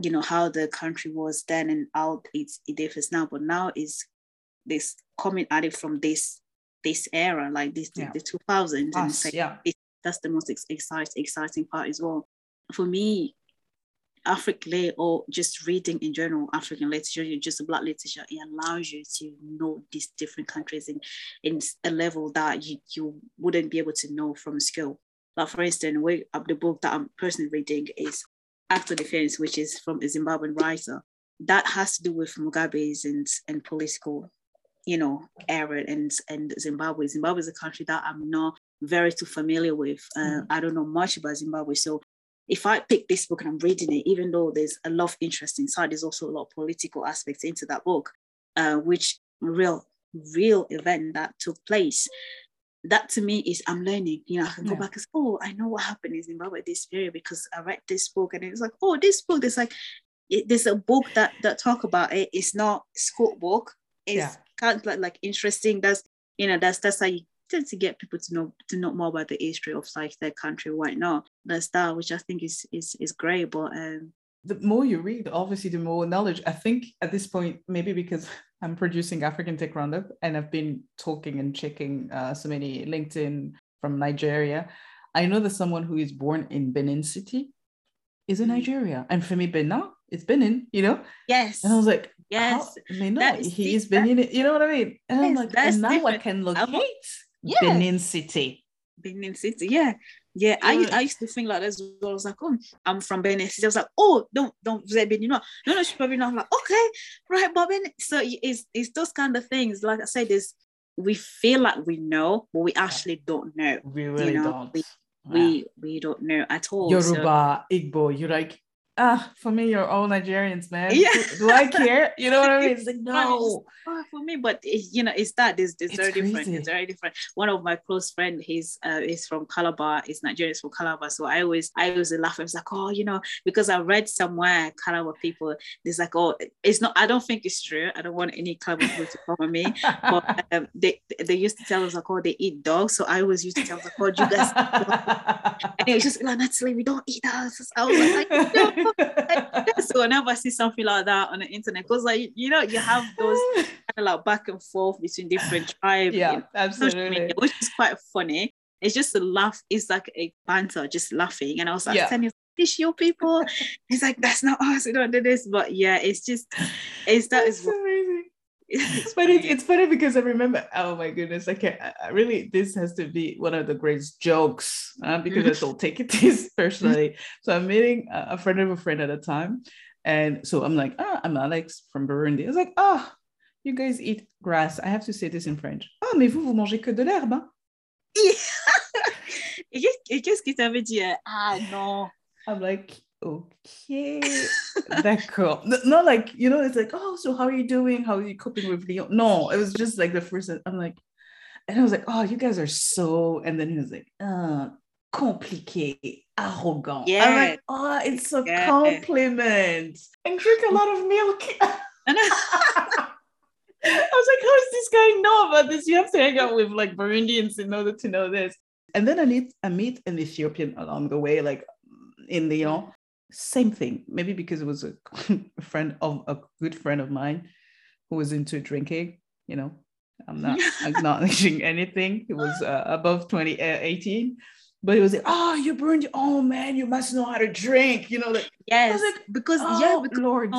you know, how the country was then and how it differs now. But now is this coming at it from this era, like the 2000s. That's the most exciting part as well. For me, AfricLit, or just reading in general, African literature, just Black literature, it allows you to know these different countries in a level that you wouldn't be able to know from school. But for instance, one of the book that I'm personally reading is Act of Defense, which is from a Zimbabwean writer. That has to do with Mugabe's and political, you know, era and Zimbabwe. Zimbabwe is a country that I'm not very too familiar with. I don't know much about Zimbabwe. So if I pick this book and I'm reading it, even though there's a lot of interest inside, there's also a lot of political aspects into that book, which real event that took place. That to me is I'm learning. You know, I can go back and say, oh, I know what happened in Zimbabwe at this period because I read this book, and it's like, oh, this book. There's like, there's a book that talk about it. It's not school book. It's kind of like interesting. That's, you know, that's how you tend to get people to know more about the history of like their country right now. That's that, which I think is great. But the more you read, obviously, the more knowledge. I think at this point, maybe because I'm producing African Tech Roundup and I've been talking and checking so many LinkedIn from Nigeria. I know there's someone who is born in Benin City is in Nigeria. And for me, Benin, it's Benin, you know? Yes. And I was like, yes, he is Benin, you know what I mean? And yes, I'm like, and now different. I can locate Benin City. Benin City, yeah. Yeah, I used to think like that as well. I was like, oh, I'm from Benin City. I was like, oh, don't say Benin. No, she's probably not. I'm like, okay, right, Bobbin. So it's those kind of things. Like I said, we feel like we know, but we actually don't know. We really don't. We don't know at all. Yoruba, so. Igbo, you're like, for me, you're all Nigerians, man. Yeah. Do I care? You know what I mean? It's like, no. For me, but you know, it's that. It's very crazy. Different. It's very different. One of my close friends, he's from Calabar. He's Nigerian, from Calabar. So I always laugh. I was like, oh, you know, because I read somewhere Calabar people. It's like, oh, it's not. I don't think it's true. I don't want any Calabar people to follow me. But they used to tell us like, oh, they eat dogs. So I always used to tell us like, oh, you guys. And it was just like, Natalie, we don't eat dogs. I was like, no. So whenever I see something like that on the internet, because like, you know, you have those kind of like back and forth between different tribes, yeah, you know, absolutely, media, which is quite funny. It's just a laugh. It's like a banter, just laughing. And I was like, telling you, this your people. It's like, that's not us, we don't do this. But yeah, it's amazing. But it's funny because I remember, oh my goodness, okay, I really, this has to be one of the greatest jokes because I don't take it this personally. So I'm meeting a friend of a friend at a time, and so I'm like, I'm Alex from Burundi. I was like, oh, you guys eat grass. I have to say this in French. Oh, mais vous mangez que de l'herbe, hein? Et qu'est-ce que ça veut dire? Ah non. I'm like, okay, d'accord. Not like, you know, it's like, oh, so how are you doing? How are you coping with Leo? No, it was just like the first, I'm like, and I was like, oh, you guys are so, and then he was like, compliqué, arrogant. Yeah. I'm like, oh, it's a compliment. And drink a lot of milk. I was like, how does this guy know about this? You have to hang out with like Burundians in order to know this. And then I meet an Ethiopian along the way, like in Lyon. Same thing, maybe because it was a good friend of mine who was into drinking, you know, I'm not acknowledging anything. He was above 18, but he was like, oh, you're Burundi, oh man, you must know how to drink, you know, like, yes, I was like, because Lord,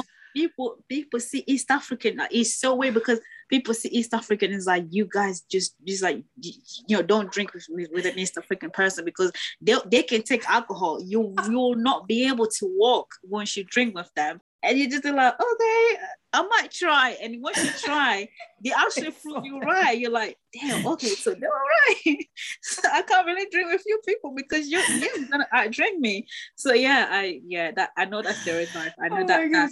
people see East African, like, it's so weird because people see East African is like, you guys just like, you know, don't drink with an East African person because they can take alcohol. You will not be able to walk once you drink with them. And you just like, okay, I might try. And once you try, they actually prove you right. You're like, damn, okay, so they're all right. So I can't really drink with you people because you're gonna drink me. So yeah, I know that stereotype. I know that.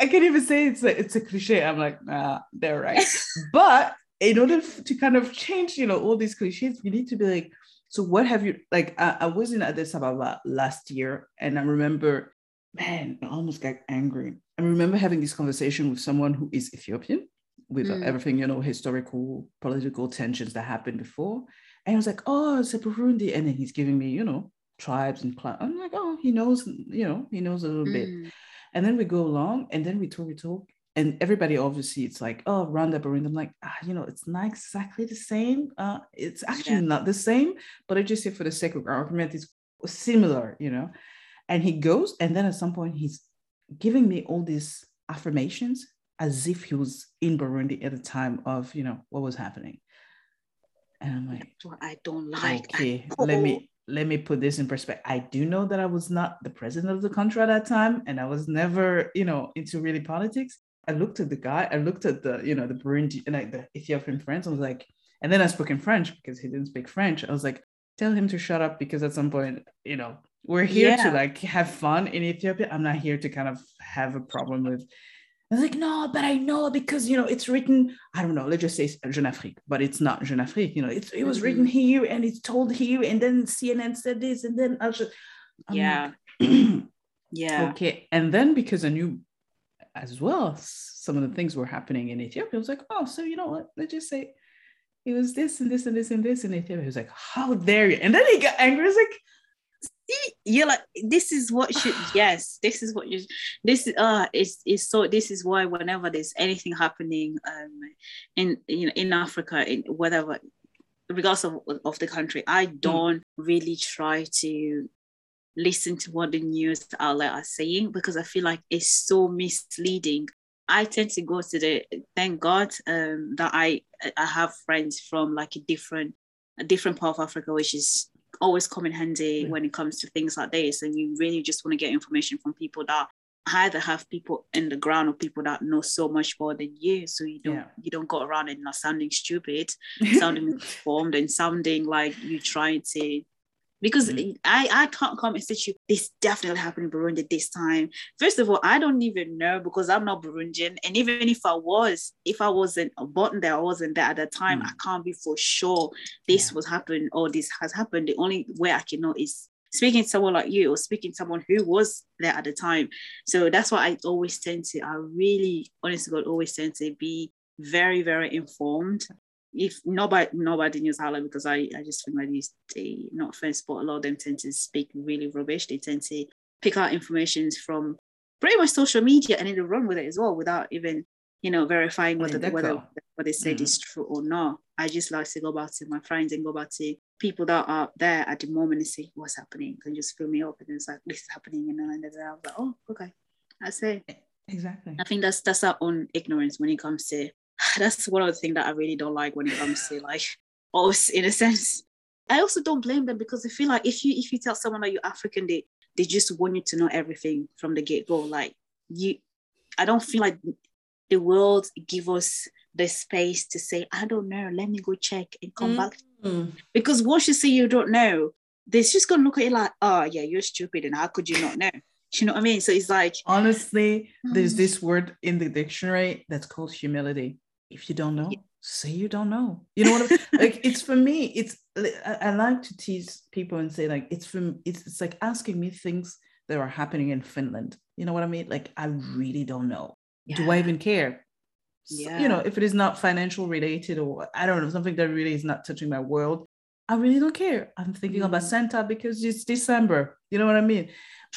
I can't even say it's a cliche. I'm like, nah, they're right. But in order to kind of change, you know, all these cliches, you need to be like, so what have you, like, I was in Addis Ababa last year, and I remember, man, I almost got angry. I remember having this conversation with someone who is Ethiopian, with everything, you know, historical, political tensions that happened before. And I was like, oh, it's a Burundi. And then he's giving me, you know, tribes and clans. I'm like, oh, he knows, you know, he knows a little bit. And then we go along, and then we talk, and everybody, obviously, it's like, oh, Rwanda, Burundi. I'm like, you know, it's not exactly the same. It's actually not the same, but I just say for the sake of argument, it's similar, you know. And he goes, and then at some point, he's giving me all these affirmations as if he was in Burundi at the time of, you know, what was happening. And I'm like, I don't like. Okay, let me let me put this in perspective. I do know that I was not the president of the country at that time, and I was never, into really politics. I looked at the guy, I looked at the, the Burundi, like the Ethiopian friends. I was like, and then I spoke in French because he didn't speak French. I was like, tell him to shut up, because at some point, we're here to like have fun in Ethiopia. I'm not here to kind of have a problem with. I was like, no, but I know, because, it's written, I don't know, let's just say Jeune Afrique, but it's not Jeune Afrique. It was written here and it's told here, and then CNN said this, and then okay. And then because I knew as well, some of the things were happening in Ethiopia, I was like, oh, so you know what, let's just say it was this and this and this and this in Ethiopia. He was like, how dare you? And then he got angry. I was like, you're like, this is what should this is why whenever there's anything happening in Africa, in whatever, regardless of the country, I don't really try to listen to what the news outlet are saying, because I feel like it's so misleading. I tend to go to the, thank God that I have friends from like a different part of Africa, which is always come in handy when it comes to things like this. And you really just want to get information from people that either have people in the ground or people that know so much more than you, so you don't go around and not sounding stupid, sounding informed, and sounding like you're trying to, because I can't come and say to you, this definitely happened in Burundi this time. First of all, I don't even know, because I'm not Burundian, and even if I wasn't there at the time, I can't be for sure this was happened or this has happened. The only way I can know is speaking to someone like you, or speaking to someone who was there at the time. So that's why I really honestly always tend to be very, very informed. If not by the news outlet, because I just think like these, they, not offense, but a lot of them tend to speak really rubbish. They tend to pick out information from pretty much social media and then run with it as well, without even, verifying whether what they said is true or not. I just like to go back to my friends and go back to people that are there at the moment and say, what's happening? Can you just fill me up? And it's like, this is happening. And then I was like, oh, okay. I say. Exactly. I think that's our own ignorance when it comes to, that's one of the things that I really don't like when it comes to like us, in a sense. I also don't blame them, because I feel like if you tell someone that you're African, they just want you to know everything from the get-go. Like I don't feel like the world give us the space to say, I don't know, let me go check and come back. Because once you say you don't know, they're just gonna look at you like, oh yeah, you're stupid, and how could you not know? You know what I mean? So it's like, honestly, there's this word in the dictionary that's called humility. If you don't know, say you don't know. You know what I mean? Like, it's, for me, it's, I like to tease people and say, like, it's like asking me things that are happening in Finland. You know what I mean? Like, I really don't know. Yeah. Do I even care? Yeah. So, if it is not financial related, or I don't know, something that really is not touching my world, I really don't care. I'm thinking about Santa because it's December. You know what I mean?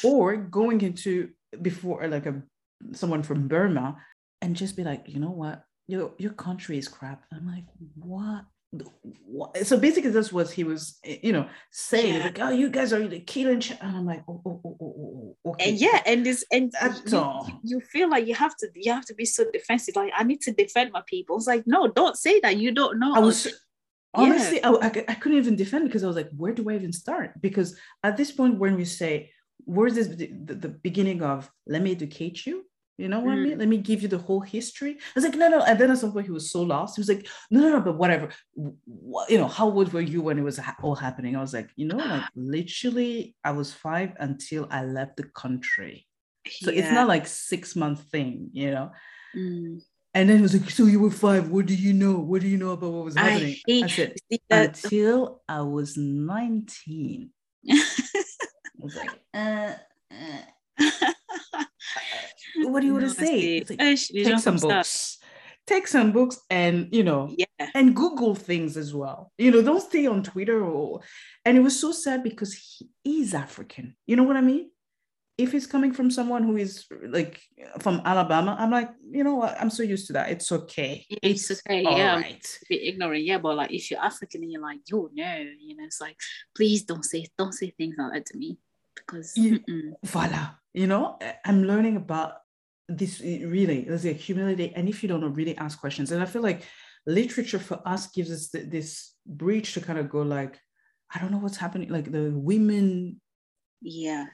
Or going into, before, like someone from Burma, and just be like, you know what? Your country is crap. I'm like, what? So basically that's what he was, saying. Yeah. Like, oh, you guys are really killing. And I'm like, oh, okay. And yeah, and this, and you feel like you have to be so defensive. Like, I need to defend my people. It's like, no, don't say that. You don't know. Honestly, I couldn't even defend, because I was like, where do I even start? Because at this point, when we say, where's this, the beginning of, let me educate you, you know what I mean? Let me give you the whole history. I was like, no. And then at some point he was so lost. He was like, no, but whatever. How old were you when it was all happening? I was like, like literally I was 5 until I left the country. So it's not like 6-month thing, And then it was like, so you were 5. What do you know? What do you know about what was happening? I said, until I was 19. I was like, what do you want to say? Like, take some books. Take some books and, and Google things as well. Don't stay on Twitter. And it was so sad, because he is African. You know what I mean? If it's coming from someone who is like from Alabama, I'm like, you know what? I'm so used to that. It's okay. It's okay. Yeah. Right. Be ignorant. Yeah. But like, if you're African and you're like, it's like, please don't say things like that to me, because voila. I'm learning about this, really, there's a humility. And if you don't know, really ask questions. And I feel like literature for us gives us this breach to kind of go like, I don't know what's happening, like the women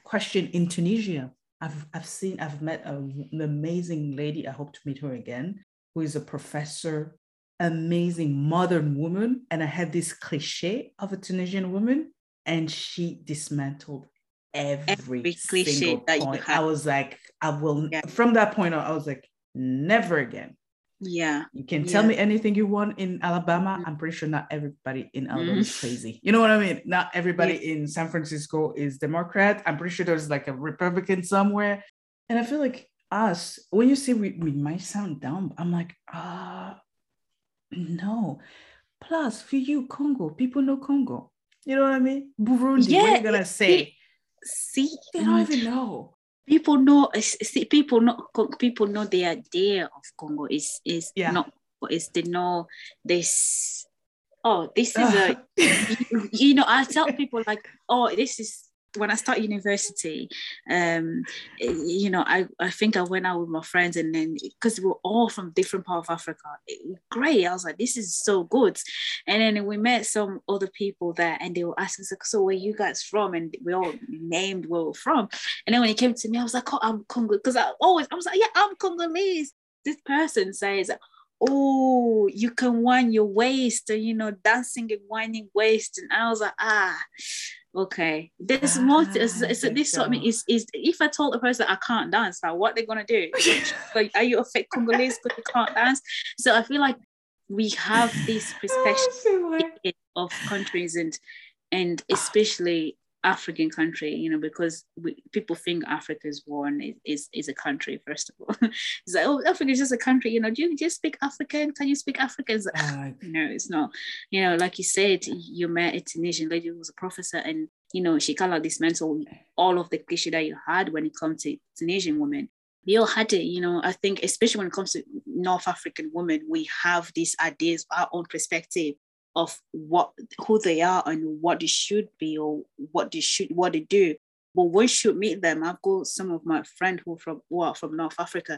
question in Tunisia. I've met an amazing lady, I hope to meet her again, who is a professor, amazing modern woman, and I had this cliche of a Tunisian woman, and she dismantled every cliche that you had. I was like, I will, from that point on, I was like, never again. You can tell me anything you want in Alabama. I'm pretty sure not everybody in Alabama is crazy. You know what I mean? Not everybody in San Francisco is Democrat. I'm pretty sure there's like a Republican somewhere. And I feel like us, when you say we might sound dumb, I'm like, no. Plus for you, Congo, people know Congo. You know what I mean? Burundi, what are you going to say? See, they don't even know. People know the idea of Congo is not. Is they know this? Oh, this is I tell people like, oh, this is when I start university. I think I went out with my friends, and then because we were all from different parts of Africa, it was great. I was like, this is so good. And then we met some other people there, and they were asking us, like, so where you guys from? And we all named where we were from. And then when it came to me, I was like, oh, I'm Congo, because I was like, yeah, I'm Congolese. This person says, oh, you can wind your waist, and dancing and winding waist. And I was like, okay, there's more. Is if I told the person I can't dance, like what they're gonna do? Like, are you a fake Congolese because you can't dance? So I feel like we have this perspective of countries and especially African country, because people think Africa is one is a country. First of all, it's like, oh, Africa is just a country. Do you just speak African? Can you speak African? It's like, no, it's not. Like you said, you met a Tunisian lady who was a professor, and she kind of dismantled all of the cliché that you had when it comes to Tunisian women. We all had it, I think, especially when it comes to North African women, we have these ideas, our own perspective of who they are and what they should be or what they do. But once you meet them, I've got some of my friends who are from North Africa.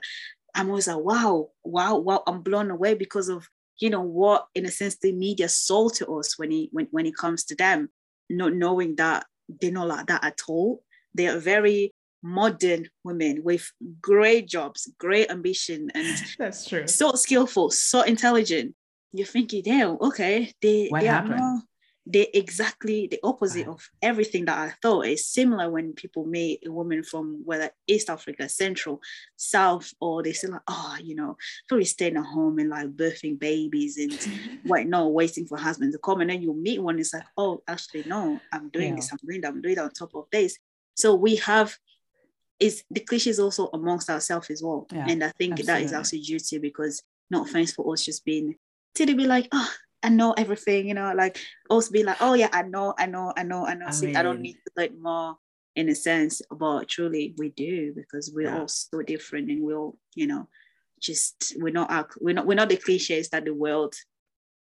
I'm always like, wow, I'm blown away because of what in a sense the media sold to us when it comes to them, not knowing that they're not like that at all. They are very modern women with great jobs, great ambition, and that's true. So skillful, so intelligent. You're thinking, damn, okay, they're exactly the opposite of everything that I thought. It's similar when people meet a woman from whether East Africa, Central, South, or they say like, probably staying at home and like birthing babies and whatnot, waiting for husbands to come. And then you meet one, it's like, oh, actually, no, I'm doing this, I'm doing that on top of this. So we have, is the cliches also amongst ourselves as well. Yeah, and I think that is also duty, because not thanks for us just being, to be like, oh, I know everything, like also be like, oh yeah, I know. So I don't need to learn more in a sense, but truly we do, because we're all so different, and we're all, just we're not the cliches that the world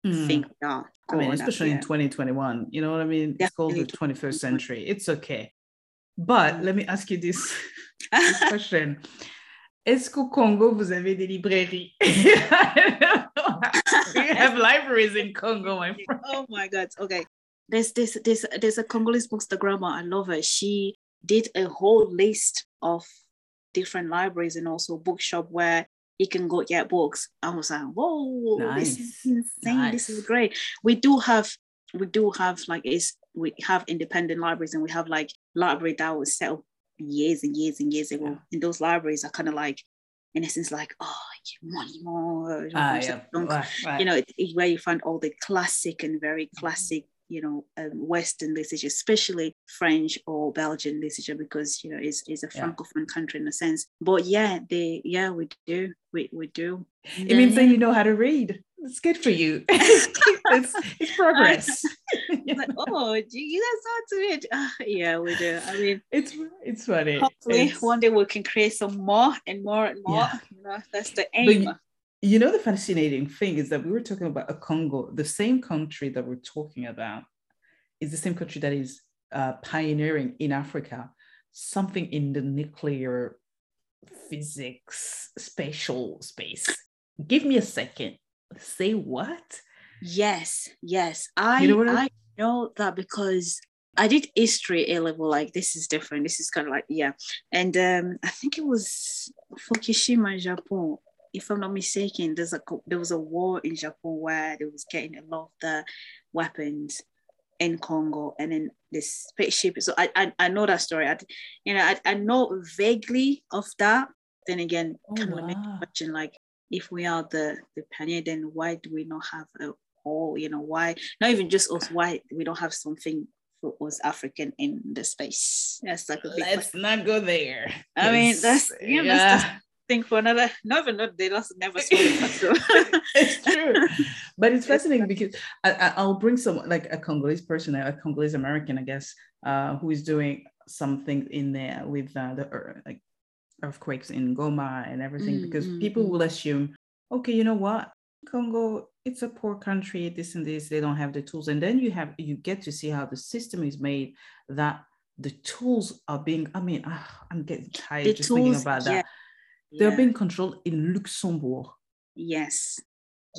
think we are. I mean, especially in 2021, you know what I mean? It's called the 21st century. It's okay, but let me ask you this question. Est-ce qu'au Congo, vous avez des librairies? We have libraries in Congo, my friend. Oh my God. Okay. There's a Congolese bookstagrammer, I love her. She did a whole list of different libraries and also bookshop where you can go get books. I was like, whoa, nice. This is insane. Nice. This is great. We do have we have independent libraries, and we have like library that was set up years and years and years ago. And those libraries are kind of like, in essence, like, oh, money more, where you find all the classic and very classic, Western literature, especially French or Belgian literature, because it's a francophone country in a sense. But we do. It means that you know how to read. It's good for you. it's progress. It's like, oh, do you guys know how to read? Yeah, we do. I mean, it's funny. Hopefully, one day we can create some more and more and more. Yeah. That's the aim. But the fascinating thing is that we were talking about Congo. The same country that we're talking about is the same country that is pioneering in Africa something in the nuclear physics spatial space. Give me a second. Say what? Yes. I know that because I did history A level, like this is different. This is kind of like, yeah. And I think it was Fukushima, Japan. If I'm not mistaken, there was a war in Japan where they was getting a lot of the weapons in Congo, and then this spaceship. So I know that story. I know vaguely of that. Then again, make a question like, if we are the pioneer, then why do we not have a whole? Why not even just us? Why we don't have something for us African in the space? That's like a big let's question. Not go there. I mean, that's that's think for another, not they just never spoke about, so. It's true, but it's fascinating because I'll bring someone like a Congolese person, a Congolese American, I guess, who is doing something in there with the earthquakes in Goma and everything, because people will assume, okay, you know what, Congo, it's a poor country, this and this, they don't have the tools, and then you get to see how the system is made, that the tools are being, I mean, I'm getting tired thinking about that. Yeah. They're being controlled in Luxembourg. Yes.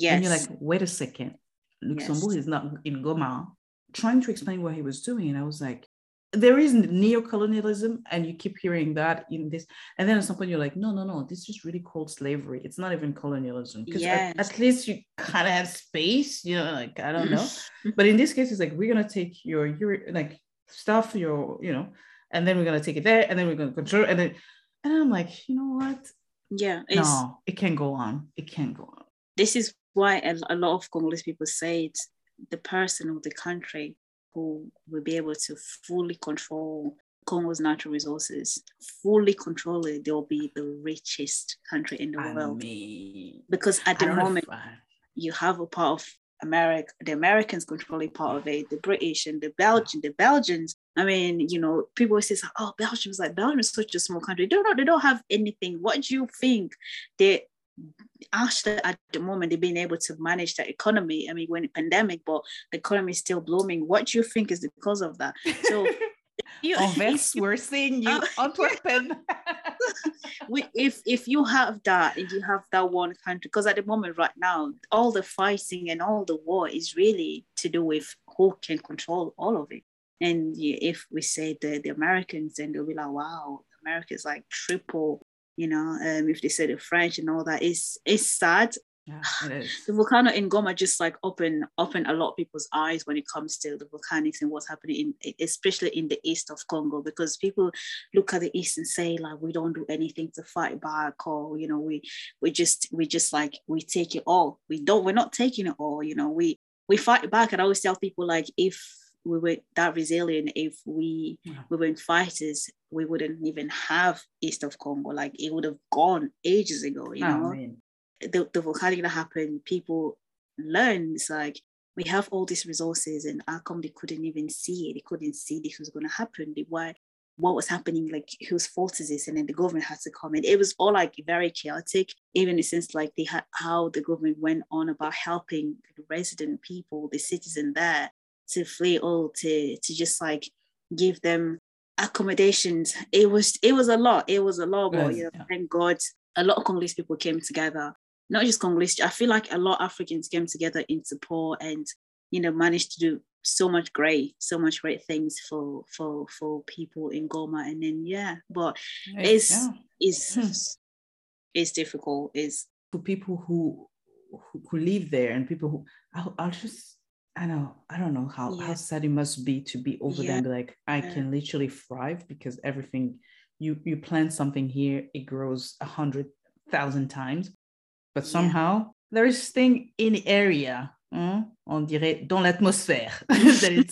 And you're like, wait a second. Luxembourg is not in Goma. Trying to explain what he was doing. And I was like, there is neocolonialism. And you keep hearing that in this. And then at some point you're like, no. This is really called slavery. It's not even colonialism. Because at least you kind of have space. Like, I don't know. But in this case, it's like, we're going to take your like stuff, and then we're going to take it there. And then we're going to control. And I'm like, you know what? Yeah, it can go on. It can go on. This is why a lot of Congolese people say it's the person or the country who will be able to fully control Congo's natural resources, fully control it. They'll be the richest country in the world. Because at the moment, you have a part of America, the Americans controlling part of it, the British and the Belgians. I mean, people always say, oh, Belgium is such a small country. They don't have anything. What do you think? They actually, at the moment, they've been able to manage their economy. I mean, when the pandemic, but the economy is still blooming. What do you think is the cause of that? So, we're seeing you Antwerpen. If you have that, and you have that one country, because at the moment right now, all the fighting and all the war is really to do with who can control all of it. And if we say the Americans, then they'll be like, wow, America's like triple, if they say the French and all that, it's sad. Yeah, it is. The volcano in Goma just like open a lot of people's eyes when it comes to the volcanics and what's happening, especially in the east of Congo, because people look at the east and say like, we don't do anything to fight back, or we just like we take it all. We're not taking it all. We fight back, and I always tell people like, if we were that resilient, if we weren't fighters, we wouldn't even have east of Congo. Like it would have gone ages ago. The volcanic that happened, people learn, it's like, we have all these resources, and how come they couldn't even see it? They couldn't see this was going to happen. What was happening, like whose fault is this? And then the government had to come in. It was all like very chaotic, even in the sense like they had, how the government went on about helping the resident people, the citizen there, to flee all to just like give them accommodations. It was a lot. It was a lot, but thank God a lot of Congolese people came together. Not just Congolese, I feel like a lot of Africans came together in support, and managed to do so much great things for people in Goma. And then it's difficult. It's for people who live there, and people who I don't know how sad it must be to be over there and be like, I can literally thrive, because everything you plant something here, it grows 100,000 times, but somehow there is thing in the area. On dirait dans l'atmosphère that it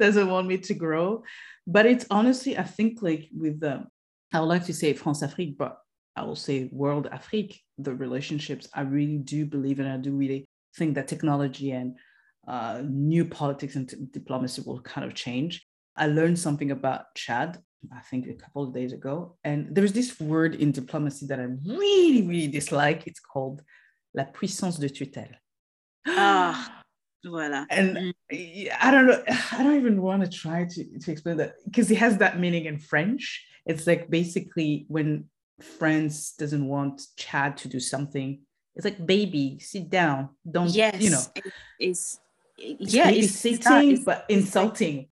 doesn't want me to grow. But it's honestly, I think like with the, I would like to say France Afrique, but I will say World Afrique, the relationships, I really do believe, and I do really think that technology and new politics and diplomacy will kind of change. I learned something about Chad, I think a couple of days ago, and there's this word in diplomacy that I really, really dislike. It's called la puissance de tutelle. Voilà. And I don't know, I don't even want to try to explain that, because it has that meaning in French. It's like basically when France doesn't want Chad to do something, it's like, baby, sit down, don't, it's it's but insulting. Like,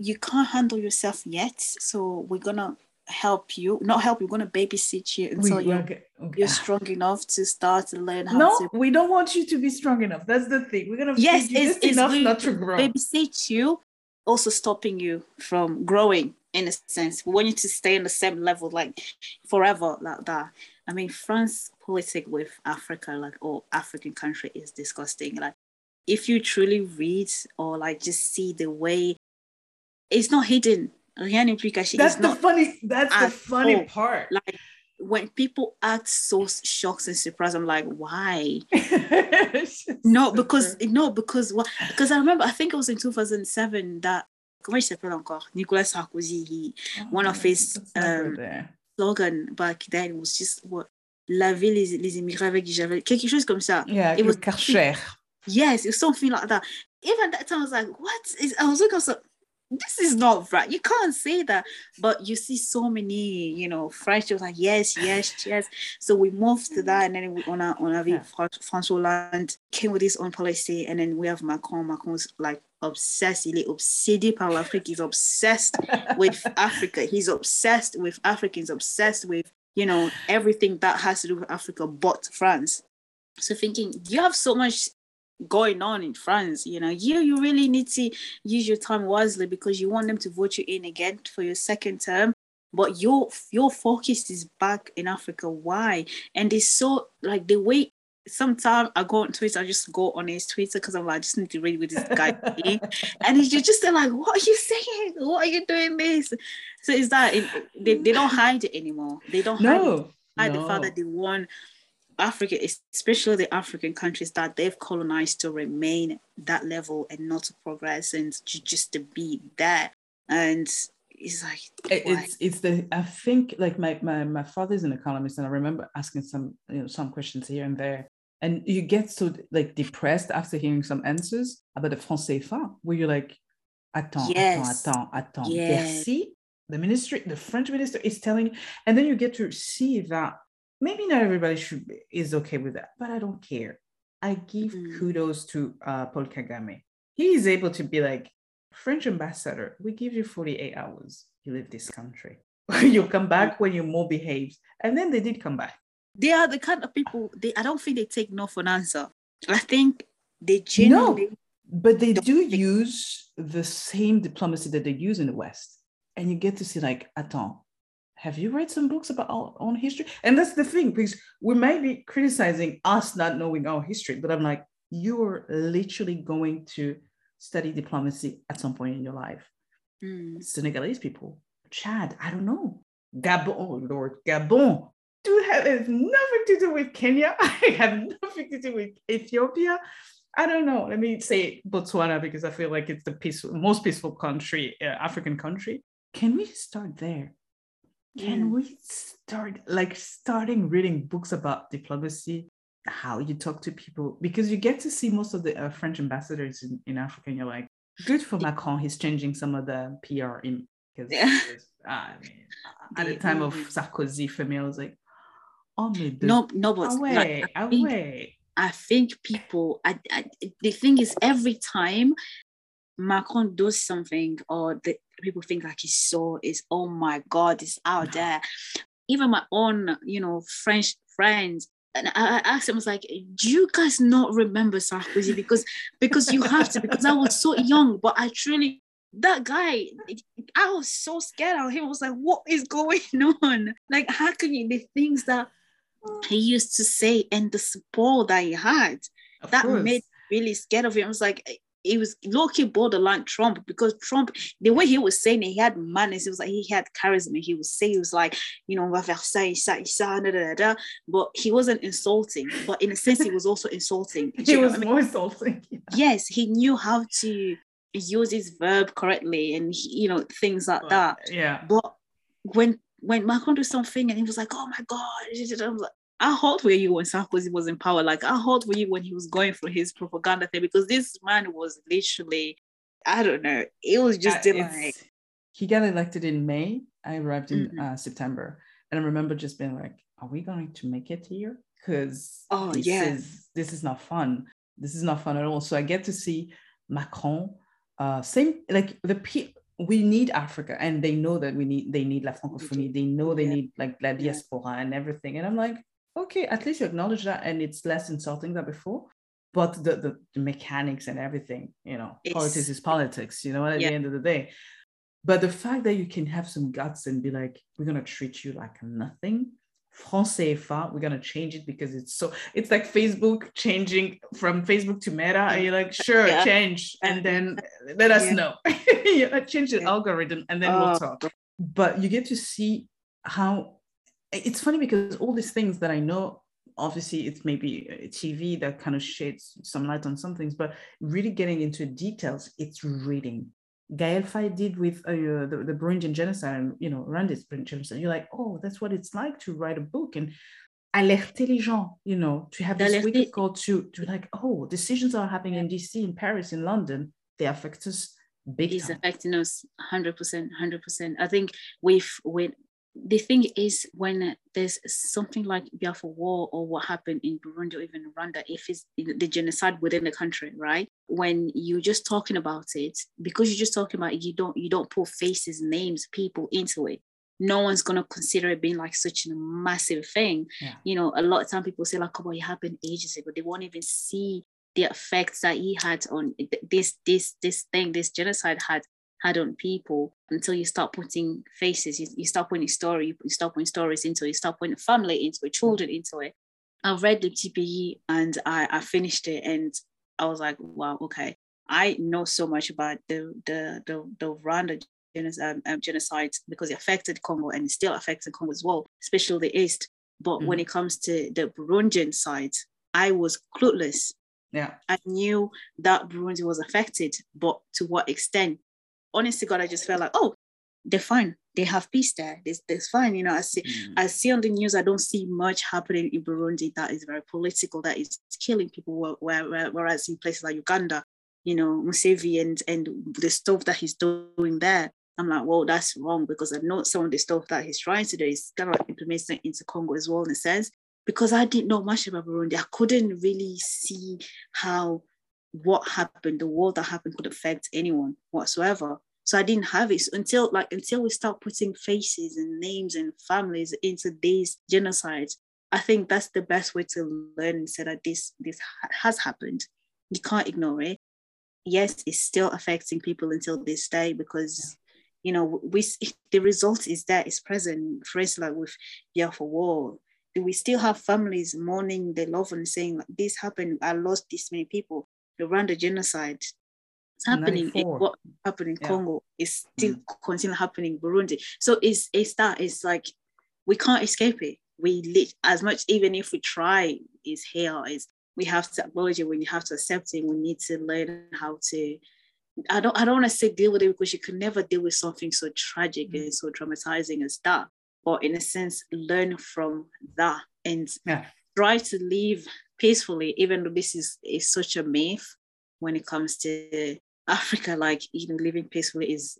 you can't handle yourself yet, so we're gonna help you, we're gonna babysit you until you're strong enough to start to learn how to. No, we don't want you to be strong enough. That's the thing. We're gonna not to grow. Babysit you, also stopping you from growing in a sense. We want you to stay on the same level like forever, like that. I mean, France politic with Africa, like all African country, is disgusting. Like, if you truly read or like just see the way, it's not hidden. That's the funny part. Like, when people act so shocked and surprised, I'm like, why? Because I remember, I think it was in 2007 that Nicolas Sarkozy, one of his slogan back then was just what, laver les immigrés avec du javel, quelque chose comme ça. Yeah, it was Karcher. Yes, it was something like that. Even that time, I was like, what is? I was looking at, this is not right. You can't say that. But you see so many, French people like, yes. So we moved to that, and then we François Hollande came with his own policy, and then we have Macron. Macron's like obsessed. Il est obsédé par l'Afrique. He's obsessed with Africa. He's obsessed with Africans. Obsessed with everything that has to do with Africa, but France. So thinking, you have so much going on in France, you really need to use your time wisely, because you want them to vote you in again for your second term, but your focus is back in Africa. Why? And it's so, like, the way sometimes I go on Twitter, I just go on his Twitter because I'm like, I just need to read with this guy. And you're just like, what are you saying? What are you doing this? So is that they don't hide it anymore. They don't hide the fact that they want Africa, especially the African countries that they've colonized, to remain that level and not to progress and just to be there. And it's like, I think, like, my father's an economist, and I remember asking some questions here and there, and you get so like depressed after hearing some answers about the franc CFA, where you're like, attends, yes. Merci. The French minister is telling, and then you get to see that maybe not everybody is okay with that, but I don't care. I give kudos to Paul Kagame. He is able to be like, French ambassador, we give you 48 hours. You leave this country. You'll come back when you're more behaved. And then they did come back. They are the kind of people, I don't think they take no for an answer. I think they genuinely... No, but they do use the same diplomacy that they use in the West. And you get to see like, attends, have you read some books about our own history? And that's the thing, because we might be criticizing us not knowing our history, but I'm like, you're literally going to study diplomacy at some point in your life. Mm. Senegalese people, Chad, I don't know. Gabon, oh Lord, Gabon. It has nothing to do with Kenya. I have nothing to do with Ethiopia. I don't know. Let me say Botswana, because I feel like it's the most peaceful country, African country. Can we start there? Can we start starting reading books about diplomacy, how you talk to people? Because you get to see most of the French ambassadors in Africa, and you're like, good for Macron, he's changing some of the PR in. Because at the time of Sarkozy, for me, I was like, oh my God. No, but away. I think people, the thing is, every time Macron does something, or the people think like he's oh my God, it's out there. Even my own, French friends, and I asked him, I was like, do you guys not remember Sarkozy? Because you have to, because I was so young, but I truly, that guy, I was so scared of him. I was like, what is going on? Like, how can you, the things that he used to say and the support that he had, of that course, made me really scared of him. I was like, it was low-key borderline Trump, because Trump, the way he was saying it, he had manners, it was like he had charisma, he was like, va faire ça, ça, da, da, da. But he wasn't insulting, but in a sense, he was also insulting. He was more insulting. Yeah. Yes, he knew how to use his verb correctly and, things like that. Yeah. But when Macron did something and he was like, oh my God, I'm like, how hot were you when Sarkozy was in power? Like, how hot were you when he was going for his propaganda thing? Because this man was literally, I don't know, it was just like... He got elected in May. I arrived in September. And I remember just being like, are we going to make it here? Because this is not fun. This is not fun at all. So I get to see Macron, same, like we need Africa, and they know that they need la francophonie, they know they need like la diaspora and everything. And I'm like, okay, at least you acknowledge that, and it's less insulting than before. But the mechanics and everything, you know, politics is politics, you know, at the end of the day. But the fact that you can have some guts and be like, we're going to treat you like nothing. France CFA, we're going to change it because it's like Facebook changing from Facebook to Meta. And you're like, sure, change. And then let us know. Change the algorithm and then we'll talk. But you get to see how it's funny, because all these things that I know, obviously it's maybe TV that kind of sheds some light on some things, but really getting into details, it's reading. Gaël Faye did with the Burundian genocide, and you know, Rwanda's genocide. You're like, oh, that's what it's like to write a book and alerter les gens, you know, to have this wake-up call to like, oh, decisions are happening in DC, in Paris, in London. They affect us big time. It's affecting us 100%. I think the thing is, when there's something like Biafra War or what happened in Burundi or even Rwanda, if it's the genocide within the country, right? When you're just talking about it, because you're just talking about it, you don't put faces, names, people into it. No one's gonna consider it being like such a massive thing. Yeah. You know, a lot of time people say like, "Oh, well, it happened ages ago," but they won't even see the effects that he had on this genocide had on people, until you start putting faces, you start putting story, you start putting stories into it, you start putting family into it, children into it. I read the TPE and I finished it, and I was like, wow, okay. I know so much about the Rwanda genocide, because it affected Congo and it still affected Congo as well, especially the East. But when it comes to the Burundian side, I was clueless. Yeah, I knew that Burundi was affected, but to what extent? Honestly, God, I just felt like, oh, they're fine. They have peace there. It's fine. You know, I see on the news, I don't see much happening in Burundi that is very political, that is killing people, whereas in places like Uganda, you know, Museveni and the stuff that he's doing there, I'm like, well, that's wrong, because I know some of the stuff that he's trying to do is kind of like implementing into Congo as well, in a sense, because I didn't know much about Burundi. I couldn't really see how what happened, the war that happened, could affect anyone whatsoever. So I didn't have it until we start putting faces and names and families into these genocides. I think that's the best way to learn and say that this has happened. You can't ignore it. Yes, it's still affecting people until this day, because you know, the result is there, it's present. For instance, like with Biafra War, we still have families mourning their loved ones, saying like, this happened, I lost this many people. The Rwanda genocide, it's happening. What happened in Congo is still continuing happening in Burundi. So it's that, it's like we can't escape it. As much, even if we try, is here. We have to acknowledge it. We have to accept it. We need to learn how to. I don't want to say deal with it, because you can never deal with something so tragic and so traumatizing as that. But in a sense, learn from that and try to live peacefully, even though this is such a myth when it comes to Africa. Like, you know, living peacefully is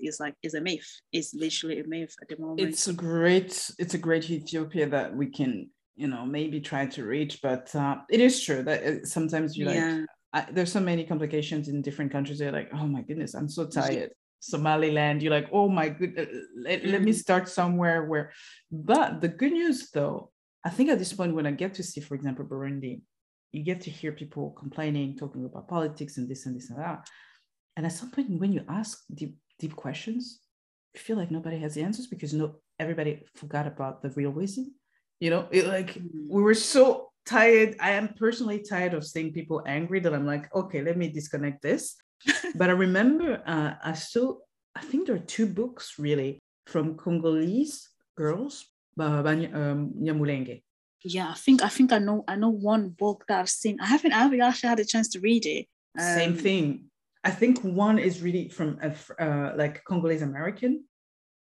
a myth. It's literally a myth at the moment. It's a great utopia that we can, you know, maybe try to reach. But it is true that sometimes you there's so many complications in different countries. You're like, oh my goodness, I'm so tired. Somaliland, you're like, oh my goodness, let me start somewhere where. But the good news though, I think at this point, when I get to see, for example, Burundi, you get to hear people complaining, talking about politics and this and this and that. And at some point, when you ask deep questions, you feel like nobody has the answers, because everybody forgot about the real reason. You know, we were so tired. I am personally tired of seeing people angry that I'm like, okay, let me disconnect this. But I remember I think there are two books really from Congolese girls, Nyamulenge. Yeah, I think I know one book that I've seen. I haven't actually had a chance to read it. Same thing. I think one is really from like Congolese American.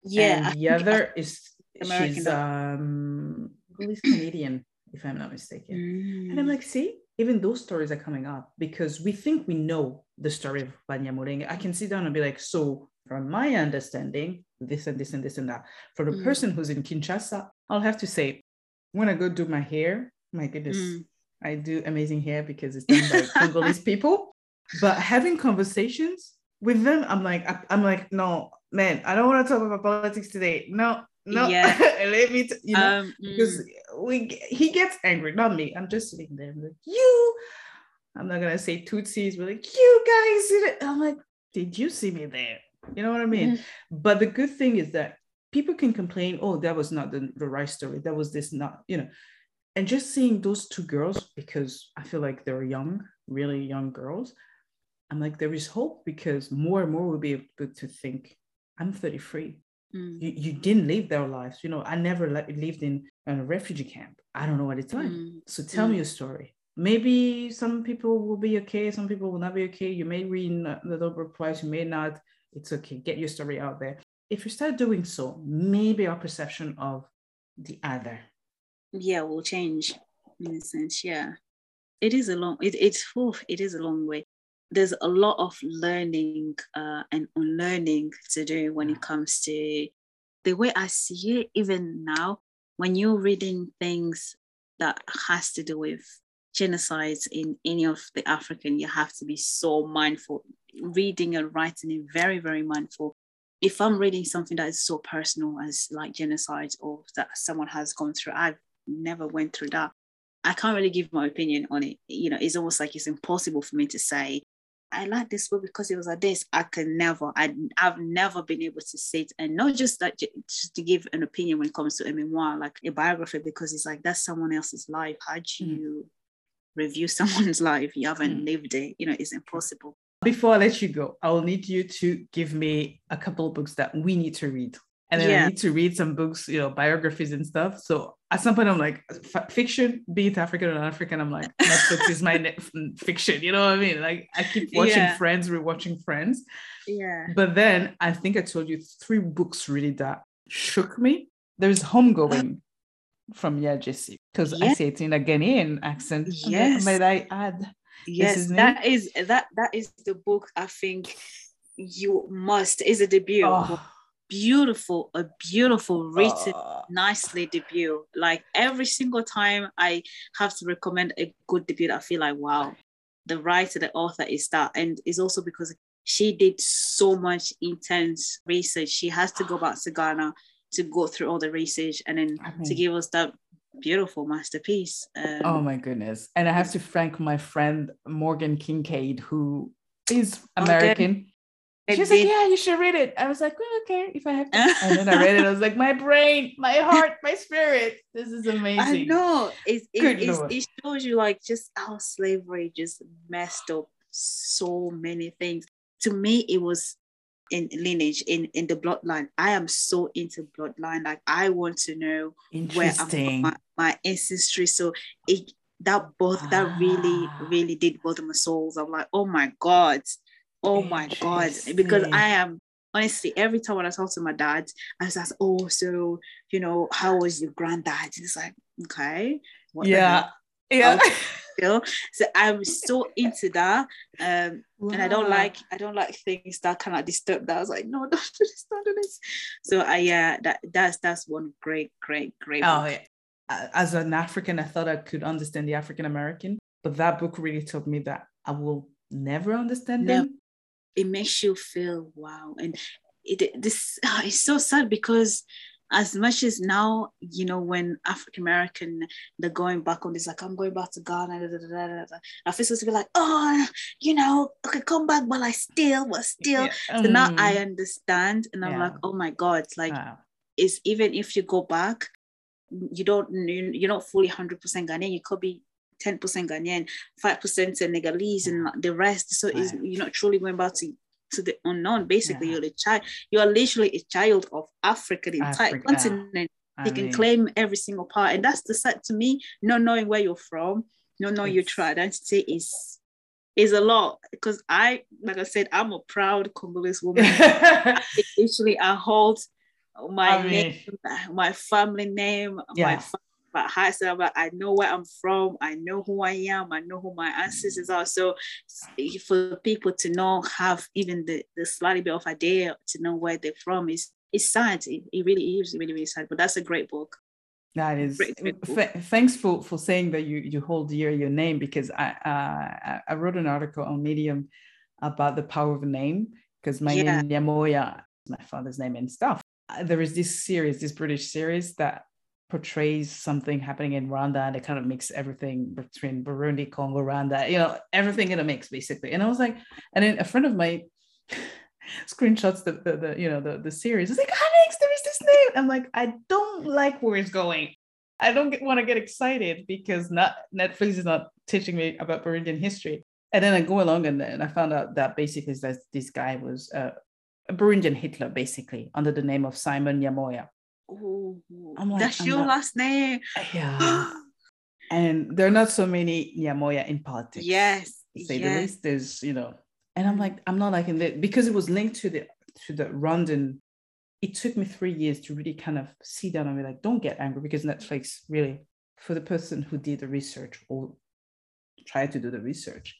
Yeah. And the other is American, she's Congolese Canadian, if I'm not mistaken. And I'm like, see, even those stories are coming up, because we think we know the story of Banyamulenge. I can sit down and be like, so from my understanding, this and this and this and that. For the person who's in Kinshasa, I'll have to say, when I go do my hair, my goodness, I do amazing hair because it's done by Congolese people. But having conversations with them, I'm like, no, man, I don't want to talk about politics today. No, yeah. Let me, because he gets angry, not me. I'm just sitting there, I'm like, you. I'm not gonna say Tutsis, but like, you guys did it. I'm like, did you see me there? You know what I mean? Mm-hmm. But the good thing is that people can complain, oh, that was not the right story. That was this, not, you know. And just seeing those two girls, because I feel like they're young, really young girls. I'm like, there is hope, because more and more will be able to think, I'm 33. Mm. You didn't live their lives. You know, I never lived in a refugee camp. I don't know what it's like. Mm. So tell me your story. Maybe some people will be okay. Some people will not be okay. You may read the double replies. You may not. It's okay. Get your story out there. If you start doing so, maybe our perception of the other, will change in a sense. Yeah, it is a long. It is a long way. There's a lot of learning and unlearning to do when it comes to the way I see it. Even now, when you're reading things that has to do with genocides in any of the African, you have to be so mindful. Reading and writing is very, very mindful. If I'm reading something that is so personal as like genocide or that someone has gone through, I've never went through that. I can't really give my opinion on it. You know, it's almost like it's impossible for me to say, I like this book because it was like this. I can never, I've never been able to sit and not just that, just to give an opinion when it comes to a memoir, like a biography, because it's like, that's someone else's life. How do you review someone's life? You haven't lived it. You know, it's impossible. Before I let you go, I will need you to give me a couple of books that we need to read. And then I need to read some books, you know, biographies and stuff. So at some point I'm like, fiction, be it African or non-African, I'm like, Netflix is my fiction. You know what I mean? Like, I keep watching Friends, rewatching Friends. Yeah. But then I think I told you 3 books really that shook me. There's Homegoing from Yaa Gyasi, because I say it in a Ghanaian accent. Yes. Might I add? Yes, that is the book I think you must. Is a debut. Oh. Beautiful, a beautiful written, nicely debut. Like every single time I have to recommend a good debut, I feel like, wow, the writer, the author is that. And it's also because she did so much intense research. She has to go back to Ghana to go through all the research and then to give us that beautiful masterpiece. Oh my goodness. And I have to thank my friend Morgan Kincaid, who is American. Okay. She's like, yeah, you should read it. I was like, well, okay, if I have to. And then I read it. I was like, my brain, my heart, my spirit. This is amazing. I know. It shows you like just how slavery just messed up so many things. To me, it was in lineage, in the bloodline. I am so into bloodline. Like I want to know where I'm from, my ancestry. So that really, really did bother my souls. I'm like, oh my God. Oh my God, because I am, honestly, every time when I talk to my dad, I just ask, oh, so, you know, how was your granddad? It's like, okay. So I'm so into that. And I don't like things that kind of disturb that. I was like, no, don't do this, don't do this. So that's one great book. Yeah. As an African, I thought I could understand the African-American, but that book really taught me that I will never understand them. It makes you feel wow. And it's so sad, because as much as now, you know, when African American, they're going back on this, like, I'm going back to Ghana, I feel supposed to be like, oh, you know, okay, come back, but I still was still. So now I understand, and I'm like, oh my God, like, it's even if you go back, you're not fully 100% Ghanaian. You could be 10% Ghanaian, 5% Senegalese, and the rest. So you're not truly going back to the unknown. Basically, you're a child. You are literally a child of Africa, the entire continent. They can claim every single part, and that's the sad to me. Not knowing where you're from, not knowing your true identity is a lot. Because I, like I said, I'm a proud Congolese woman. Literally, I hold my name, my family name, my heart, so I know where I'm from, I know who I am, I know who my ancestors are. So for people to not have even the slightly bit of idea to know where they're from, it's sad. It really is really, really sad. But that's a great book. That is thanks for saying that you hold dear your name, because I wrote an article on Medium about the power of a name, because my name Niamouia is my father's name and stuff. There is this series, this British series that portrays something happening in Rwanda, and it kind of makes everything between Burundi, Congo, Rwanda, you know, everything in a mix basically. And I was like, and then a friend of mine screenshots the series. It's like, Alex, there is this name. I'm like, I don't like where it's going. I don't want to get excited because Netflix is not teaching me about Burundian history. And then I go along and I found out that basically this guy was a Burundian Hitler, basically, under the name of Simon Niamouia. Like, that's your last name. Yeah. And there are not so many Niamouia in politics. Yes. The least there's, you know. And I'm like, I'm not liking that because it was linked to the Rwandan. It took me 3 years to really kind of sit down and be like, don't get angry, because Netflix really, for the person who did the research or tried to do the research,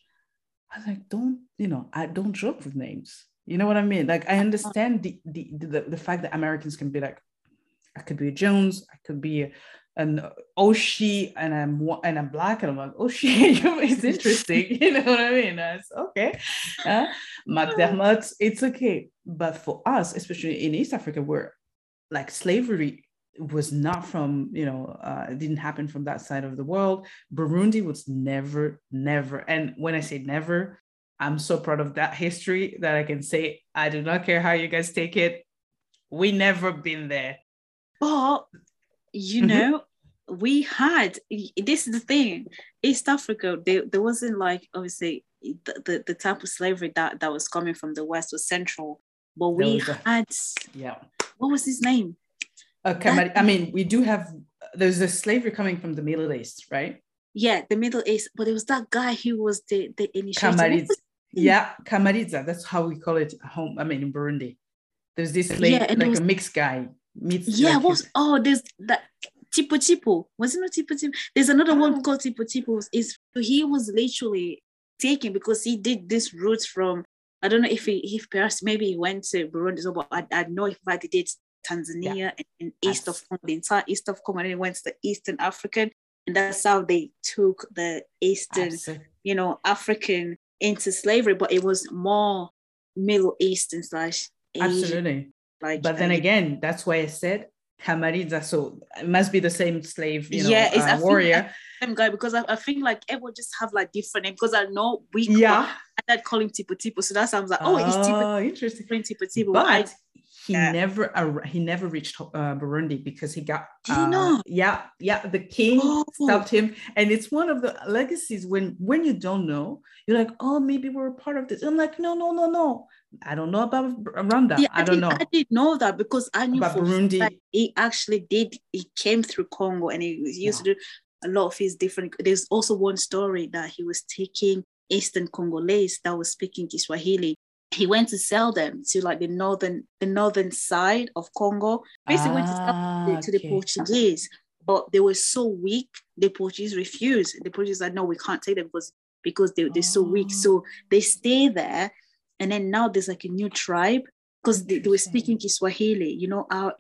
I was like, I don't joke with names. You know what I mean? Like, I understand the fact that Americans can be like, I could be a Jones, I could be an Oshi, and I'm Black, and I'm like, Oshi, it's interesting, you know what I mean? It's okay. McDermott, it's okay. But for us, especially in East Africa, where like slavery was not from, it didn't happen from that side of the world. Burundi was never, and when I say never, I'm so proud of that history that I can say, I do not care how you guys take it. We never been there. But, we had, this is the thing, East Africa, there wasn't like, obviously, the type of slavery that was coming from the West was central. But we had, what was his name? We do have, there's a slavery coming from the Middle East, right? Yeah, the Middle East. But it was that guy who was the initiator. Kamaridza. That's how we call it home. In Burundi. There's this slave, a mixed guy. There's that Tipo Tipo. Was it not Tipo Tipo? There's another one called Tipo Tipo. He was literally taken because he did this route from, I don't know if perhaps maybe he went to Burundi, but I know if I did Tanzania and east of Congo, the entire east of Congo, and then went to the Eastern African, and that's how they took the Eastern, African into slavery, but it was more Middle Eastern /Asian. Absolutely. But then again, that's why I said Kamaridza. So it must be the same slave, it's warrior. Same guy, because I think like everyone just have like different names, because I know we I'd call him Tipo Tipo. So that sounds like it's Tipo. Interesting. Tipo Tipo. But he never reached Burundi because he got. The king stopped him, and it's one of the legacies when you don't know, you're like, oh, maybe we're a part of this. I'm like, no. I don't know about Rwanda. Yeah, I don't know. I didn't know that because I knew about Burundi. He actually did. He came through Congo and he used to do a lot of his different. There's also one story that he was taking Eastern Congolese that was speaking Kiswahili. He went to sell them to like the northern side of Congo. Basically, went to sell them to the Portuguese, but they were so weak. The Portuguese refused. The Portuguese said, "No, we can't take them because they're so weak." So they stay there. And then now there's like a new tribe because they were speaking Kiswahili, our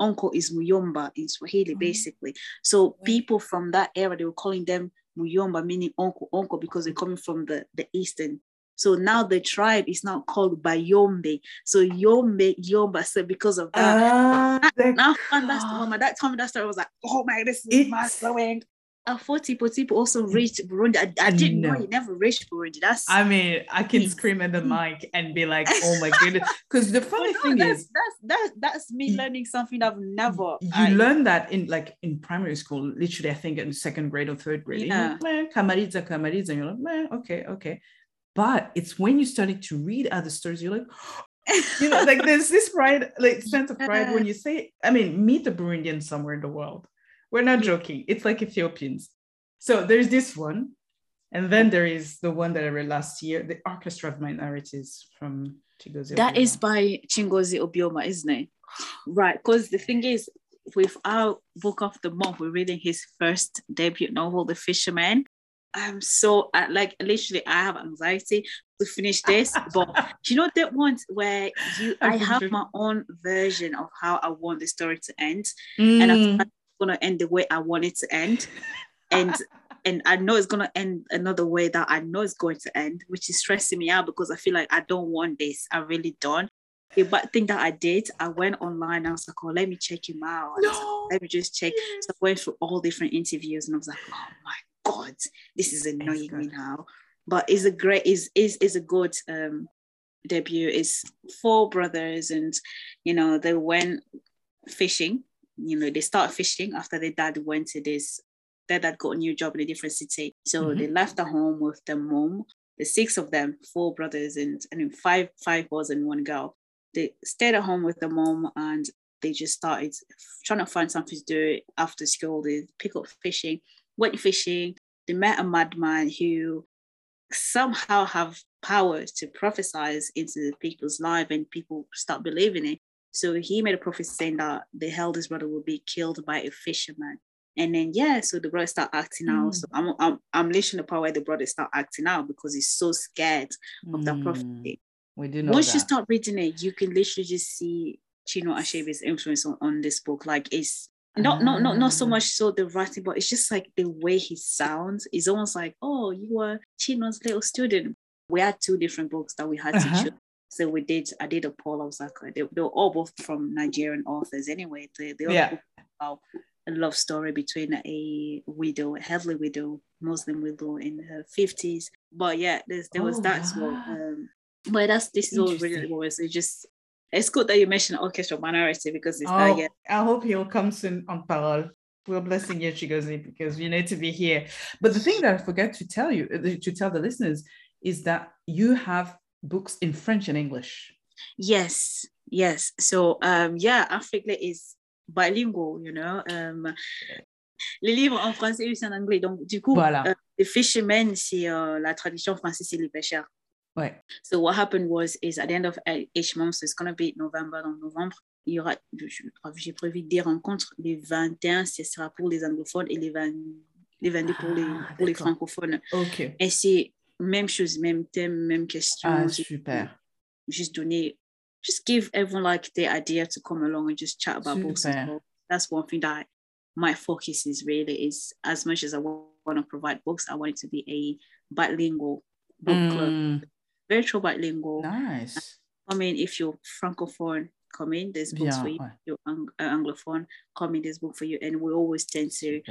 uncle is Muyomba in Swahili, basically. So people from that era, they were calling them Muyomba, meaning uncle, because they're coming from the Eastern. So now the tribe is now called Bayombe. So Yomba, so because of that. That time that story, I was like, oh my, this is mind-blowing. I thought Tipo Tipo also reached Burundi. I didn't know he never reached Burundi. I can scream at the mic and be like, oh my goodness. Because the funny thing is... That's me learning something I've never... You learn that in primary school, literally, I think in second grade or third grade. Yeah. Kamaridza. And you're like, okay. But it's when you started to read other stories, you're like... there's this pride, sense of pride when you say... meet a Burundian somewhere in the world. We're not joking. It's like Ethiopians. So there's this one. And then there is the one that I read last year, The Orchestra of Minorities from Chigozie Obioma. That is by Chigozie Obioma, isn't it? Right. Because the thing is, with our book of the month, we're reading his first debut novel, The Fisherman. I'm so, literally, I have anxiety to finish this. But that one where I have my own version of how I want the story to end. And I've gonna end the way I want it to end, and I know it's gonna end another way that I know it's going to end, which is stressing me out because I feel like I don't want this. I really don't. The bad thing that I did, I went online and I was like, oh, let me check him out. No. Let me just check. So I went through all different interviews and I was like, oh my God, this is annoying me now. But it's a great, is a good debut. It's four brothers and, you know, they went fishing. You know, they start fishing after their dad went to this, their dad got a new job in a different city. So they left the home with their mom. The six of them, four brothers and five boys and one girl. They stayed at home with the mom and they just started trying to find something to do after school. They pick up fishing, went fishing. They met a madman who somehow have power to prophesize into people's life and people start believing it. So he made a prophecy saying that the eldest brother will be killed by a fisherman. And then, yeah, so the brothers start acting out. So I'm listening to the part where the brothers start acting out because he's so scared of that prophecy. We do know once that. You start reading it, you can literally just see Chinua Achebe's influence on this book. Like it's not so much so the writing, but it's just like the way he sounds. It's almost like, oh, you were Chinua's little student. We had two different books that we had to choose. So I did a poll. I was like, they were all both from Nigerian authors anyway. The other book was about a love story between a widow, a heavily widow, Muslim widow in her 50s. But yeah, there was that as well. But this is all really what it's just. It's good that you mentioned orchestral minority because it's not yet. I hope he'll come soon on Parole. We're blessing you, Chigozie, because you need to be here. But the thing that I forgot to tell you, to tell the listeners, is that you have books in French and English. Yes. So AfricLit is bilingual. You know, les livres en français et en anglais. Donc du coup, voilà. The Fisherman, c'est la traduction française, c'est les pêcheurs. Right. So what happened is at the end of each month, so it's going to be November, dans novembre, il y aura, j'ai prévu des rencontres, les 21, ce sera pour les anglophones et les 22 pour les francophones. OK. Et c'est même chose, même thème, même question. Ah, super. Just give everyone like the idea to come along and just chat about books. Well. That's one thing that my focus is as much as I want to provide books, I want it to be a bilingual book club. Virtual bilingual. Nice. I mean, if you're francophone, come in. There's books for you. If you're anglophone, come in. There's book for you. And we always tend to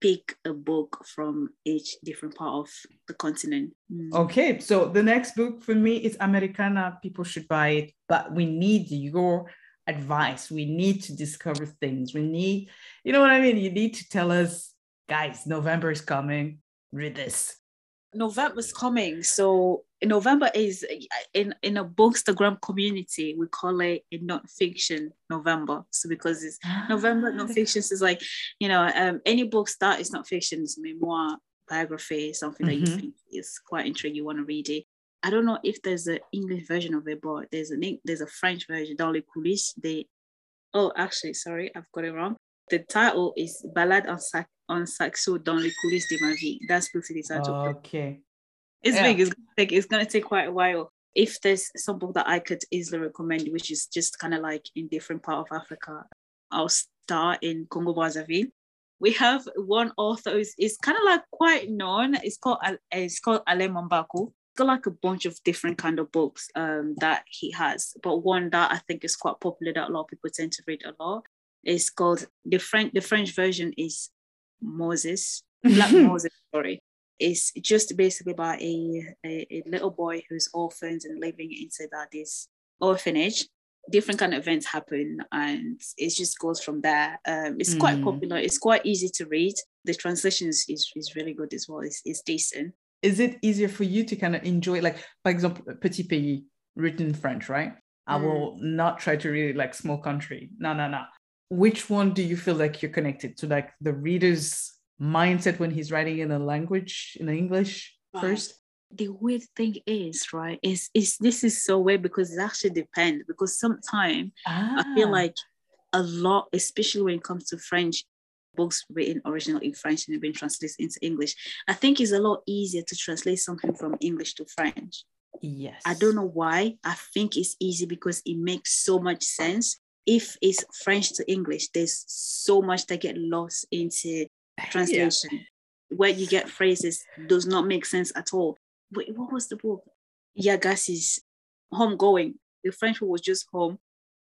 pick a book from each different part of the continent. Mm. Okay. So the next book for me is Americana. People should buy it, but we need your advice. We need to discover things. We need, you know what I mean? You need to tell us, guys, November is coming. Read this. November's coming. So November is in a bookstagram community, we call it a non-fiction November. So because it's November non-fiction, so is like, you know, any books that is not fiction, it's memoir, biography, something that you think is quite intriguing, you want to read it. I don't know if there's an English version of it, but there's a French version. Dans les coulisses, I've got it wrong. The title is Ballade en Saxo dans les coulisses de ma vie. That's basically the title. Okay. It's big. It's going to take quite a while. If there's some book that I could easily recommend, which is just kind of like in different part of Africa, I'll start in Congo Brazzaville. We have one author who's kind of like quite known. It's called Ale Mambaku. It's got like a bunch of different kind of books that he has, but one that I think is quite popular that a lot of people tend to read a lot. It's called the French version is Moses, Black Moses story. It's just basically about a little boy who's orphaned and living inside this orphanage. Different kind of events happen, and it just goes from there. It's quite popular. It's quite easy to read. The translation is really good as well. It's decent. Is it easier for you to kind of enjoy, like, for example, Petit Pays, written in French, right? I will not try to read it like Small Country. No. Which one do you feel like you're connected to, like the reader's mindset when he's writing in a language, in English first? The weird thing is, right, this is so weird because it actually depends, because sometimes I feel like a lot, especially when it comes to French, books written originally in French and been translated into English, I think it's a lot easier to translate something from English to French. Yes. I don't know why. I think it's easy because it makes so much sense. if it's French to English, there's so much that get lost into translation. Yeah. Where you get phrases does not make sense at all. Wait, what was the book? Yaa Gyasi's Homegoing. The French one was just Home.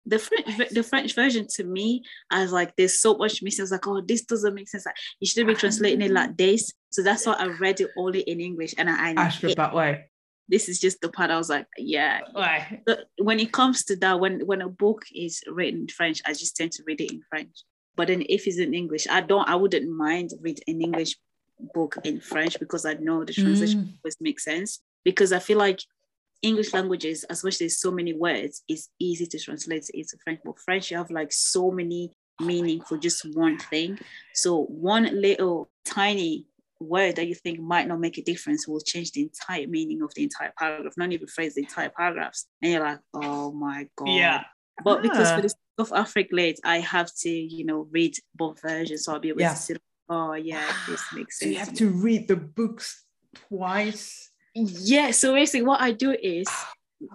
The French version, to me, I was like, there's so much missing. I was like, oh, this doesn't make sense. Like, you shouldn't be translating it like this. So that's why I read it only in English. And I feel that way. This is just the part I was like, yeah. Why? But when it comes to that, when a book is written in French, I just tend to read it in French. But then if it's in English, I wouldn't mind read an English book in French, because I know the translation always makes sense. Because I feel like English languages, as much as there's so many words, it's easy to translate into French. But French, you have like so many meaning for just one thing. So one little tiny word that you think might not make a difference will change the entire meaning of the entire paragraph, not even phrase, the entire paragraphs. And you're like, oh my God. Yeah. But because for the stuff of AfricLit, I have to, read both versions. So I'll be able to sit, oh yeah, this makes sense. So you have to read the books twice. Yeah, so basically what I do is,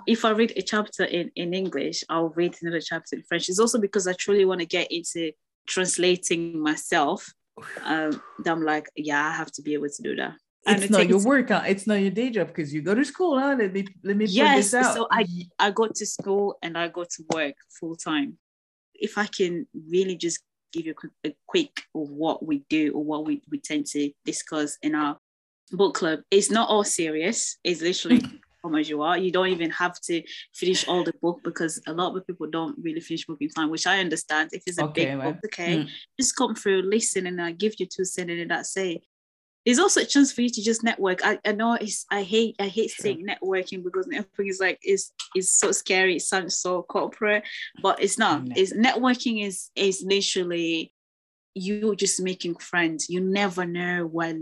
if I read a chapter in English, I'll read another chapter in French. It's also because I truly want to get into translating myself. That I'm like, yeah, I have to be able to do that. And it's not your work, it's not your day job, because you go to school, huh? Let me put this out. So I go to school and I go to work full time. If I can really just give you a quick of what we do or what we tend to discuss in our book club, it's not all serious. It's literally come as you are. You don't even have to finish all the book, because a lot of people don't really finish book in time, which I understand. If it's a big book, just come through, listen, and I give you 2 sentences and that's it. There's also a chance for you to just network. I know I hate saying networking, because networking is like it's so scary. It sounds so corporate, but it's not. It's networking is literally you just making friends. You never know where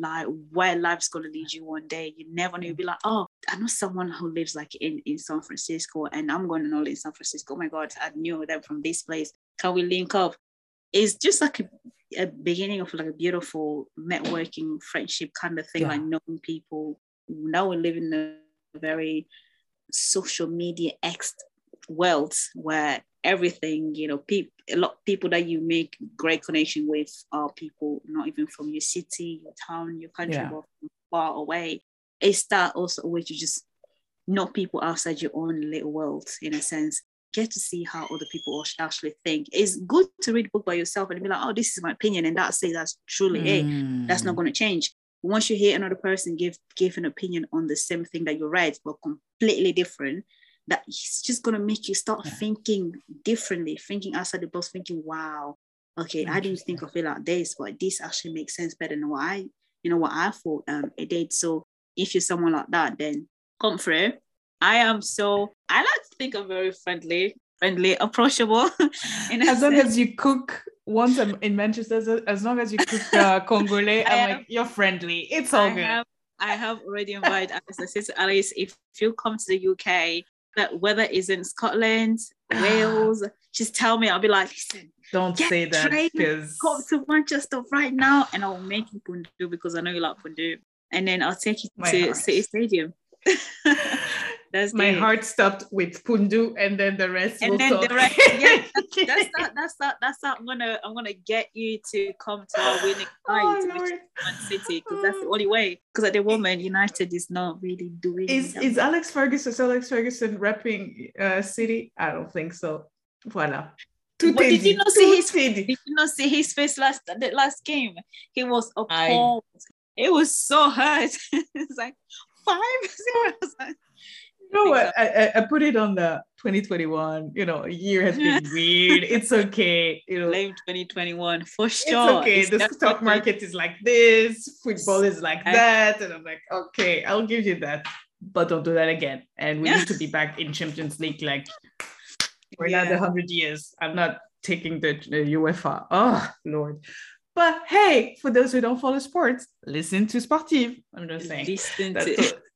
life's going to lead you one day. You never know. You'll be like, oh, I know someone who lives like in San Francisco, and I'm going to know in San Francisco. Oh my God, I knew them from this place. Can we link up? It's just like a beginning of like a beautiful networking friendship kind of thing, like knowing people. Now we live in a very social media world where everything, a lot of people that you make great connection with are people not even from your city, your town, your country, but from far away. It's that also a way to just know people outside your own little world, in a sense. Get to see how other people actually think. It's good to read a book by yourself and be like, oh, this is my opinion, and that's truly it. That's not going to change. Once you hear another person give an opinion on the same thing that you read, but completely different, that it's just going to make you start thinking differently, thinking outside the box, thinking, wow, okay, I didn't think of it like this, but this actually makes sense better than what I thought it did. So if you're someone like that, then come through. I like to think I'm very friendly, approachable. As long as you cook, once I'm in Manchester, as long as you cook Congolese, I'm like, you're friendly. It's all good. I have already invited, as I said to Alice, if you come to the UK, that whether it's in Scotland, Wales, just tell me. I'll be like, listen, don't say that. Come to Manchester right now, and I'll make you pundu, because I know you like pundu. And then I'll take you to City Stadium. That's my heart stopped with pundu, and then the rest. And then the rest. Yeah, that's that. I'm gonna get you to come to our winning night, which is Man City, because that's the only way. Because at the moment, United is not really doing. Is Alex Ferguson repping City? I don't think so. Voilà. Did you not see his face last game? He was appalled. It was so hurt. It's like 5-0. You know what? I put it on the 2021. A year has been weird. It's okay. Blame 2021 for sure. It's okay. It's the stock market is like this. Football is like that. And I'm like, okay, I'll give you that, but don't do that again. And we need to be back in Champions League. Like for another 100 years. I'm not taking the UEFA. Oh Lord. But hey, for those who don't follow sports, listen to Sportive. I'm just saying.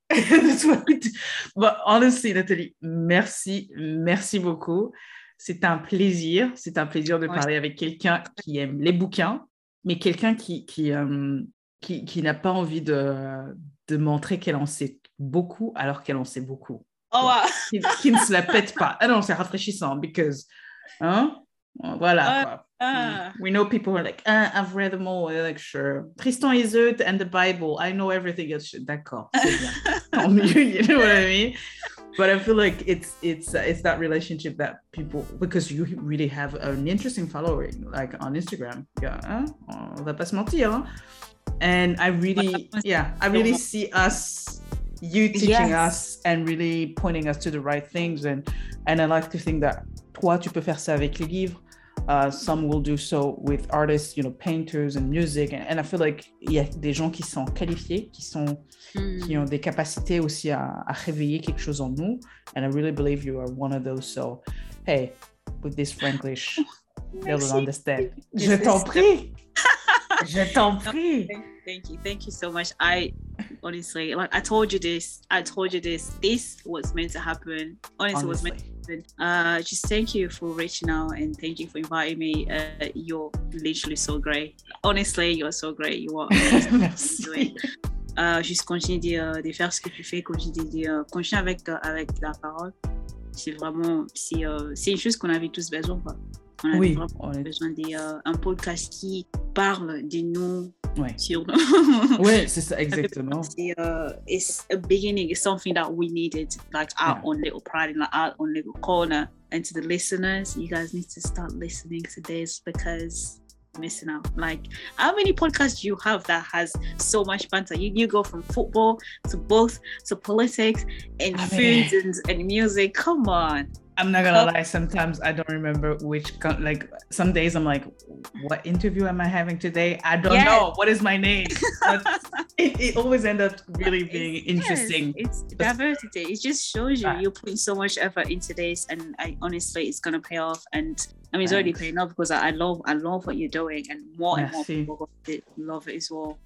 That's what we do. But honestly, Nathalie, merci beaucoup. C'est un plaisir de parler avec quelqu'un qui aime les bouquins, mais quelqu'un qui n'a pas envie de montrer qu'elle en sait beaucoup alors qu'elle en sait beaucoup. Oh wow. Qui ne se la pète pas. Ah non, c'est rafraîchissant, because Voilà. We know people are like, I've read them all. They're like, sure. Tristan Iseult and the Bible. I know everything else. D'accord. C'est bien. You know what I mean? But I feel like it's that relationship that people, because you really have an interesting following, like on Instagram. Yeah, hein? On va pas se mentir. Hein? And I really see us, you teaching us and really pointing us to the right things. And I like to think that toi, tu peux faire ça avec les livres. Some will do so with artists, you know, painters and music. And I feel like il y a des gens qui sont qualifiés, qui ont des capacités aussi à réveiller quelque chose en nous. And I really believe you are one of those. So, hey, with this Franklish, they will understand. Je t'en prie. Je t'en prie. Thank you so much. I honestly, like, I told you this. This was meant to happen. Honestly. Was meant to happen. Just thank you for reaching out and thank you for inviting me. You're literally so great. Honestly, you're so great. You are. Merci. Juste continue de faire ce que tu fais. Continue avec la parole. C'est vraiment, c'est une chose qu'on avait tous besoin, quoi. On a besoin d'un podcast qui parle de nous. Ouais. Ouais, c'est ça, exactement. It's a beginning, it's something that we needed, like our own little pride in our own little corner. And to the listeners, you guys need to start listening to this because you're missing out. Like, how many podcasts do you have that has so much banter? You go from football to both to politics and food and music. Come on. I'm not gonna lie, sometimes I don't remember which, like, some days I'm like, what interview am I having today? I don't know, what is my name? it always ends up really being interesting. It's diversity, it just shows you, you're putting so much effort into this, and I honestly, it's gonna pay off, and I mean, it's already paying off because I love what you're doing, and more people love it as well.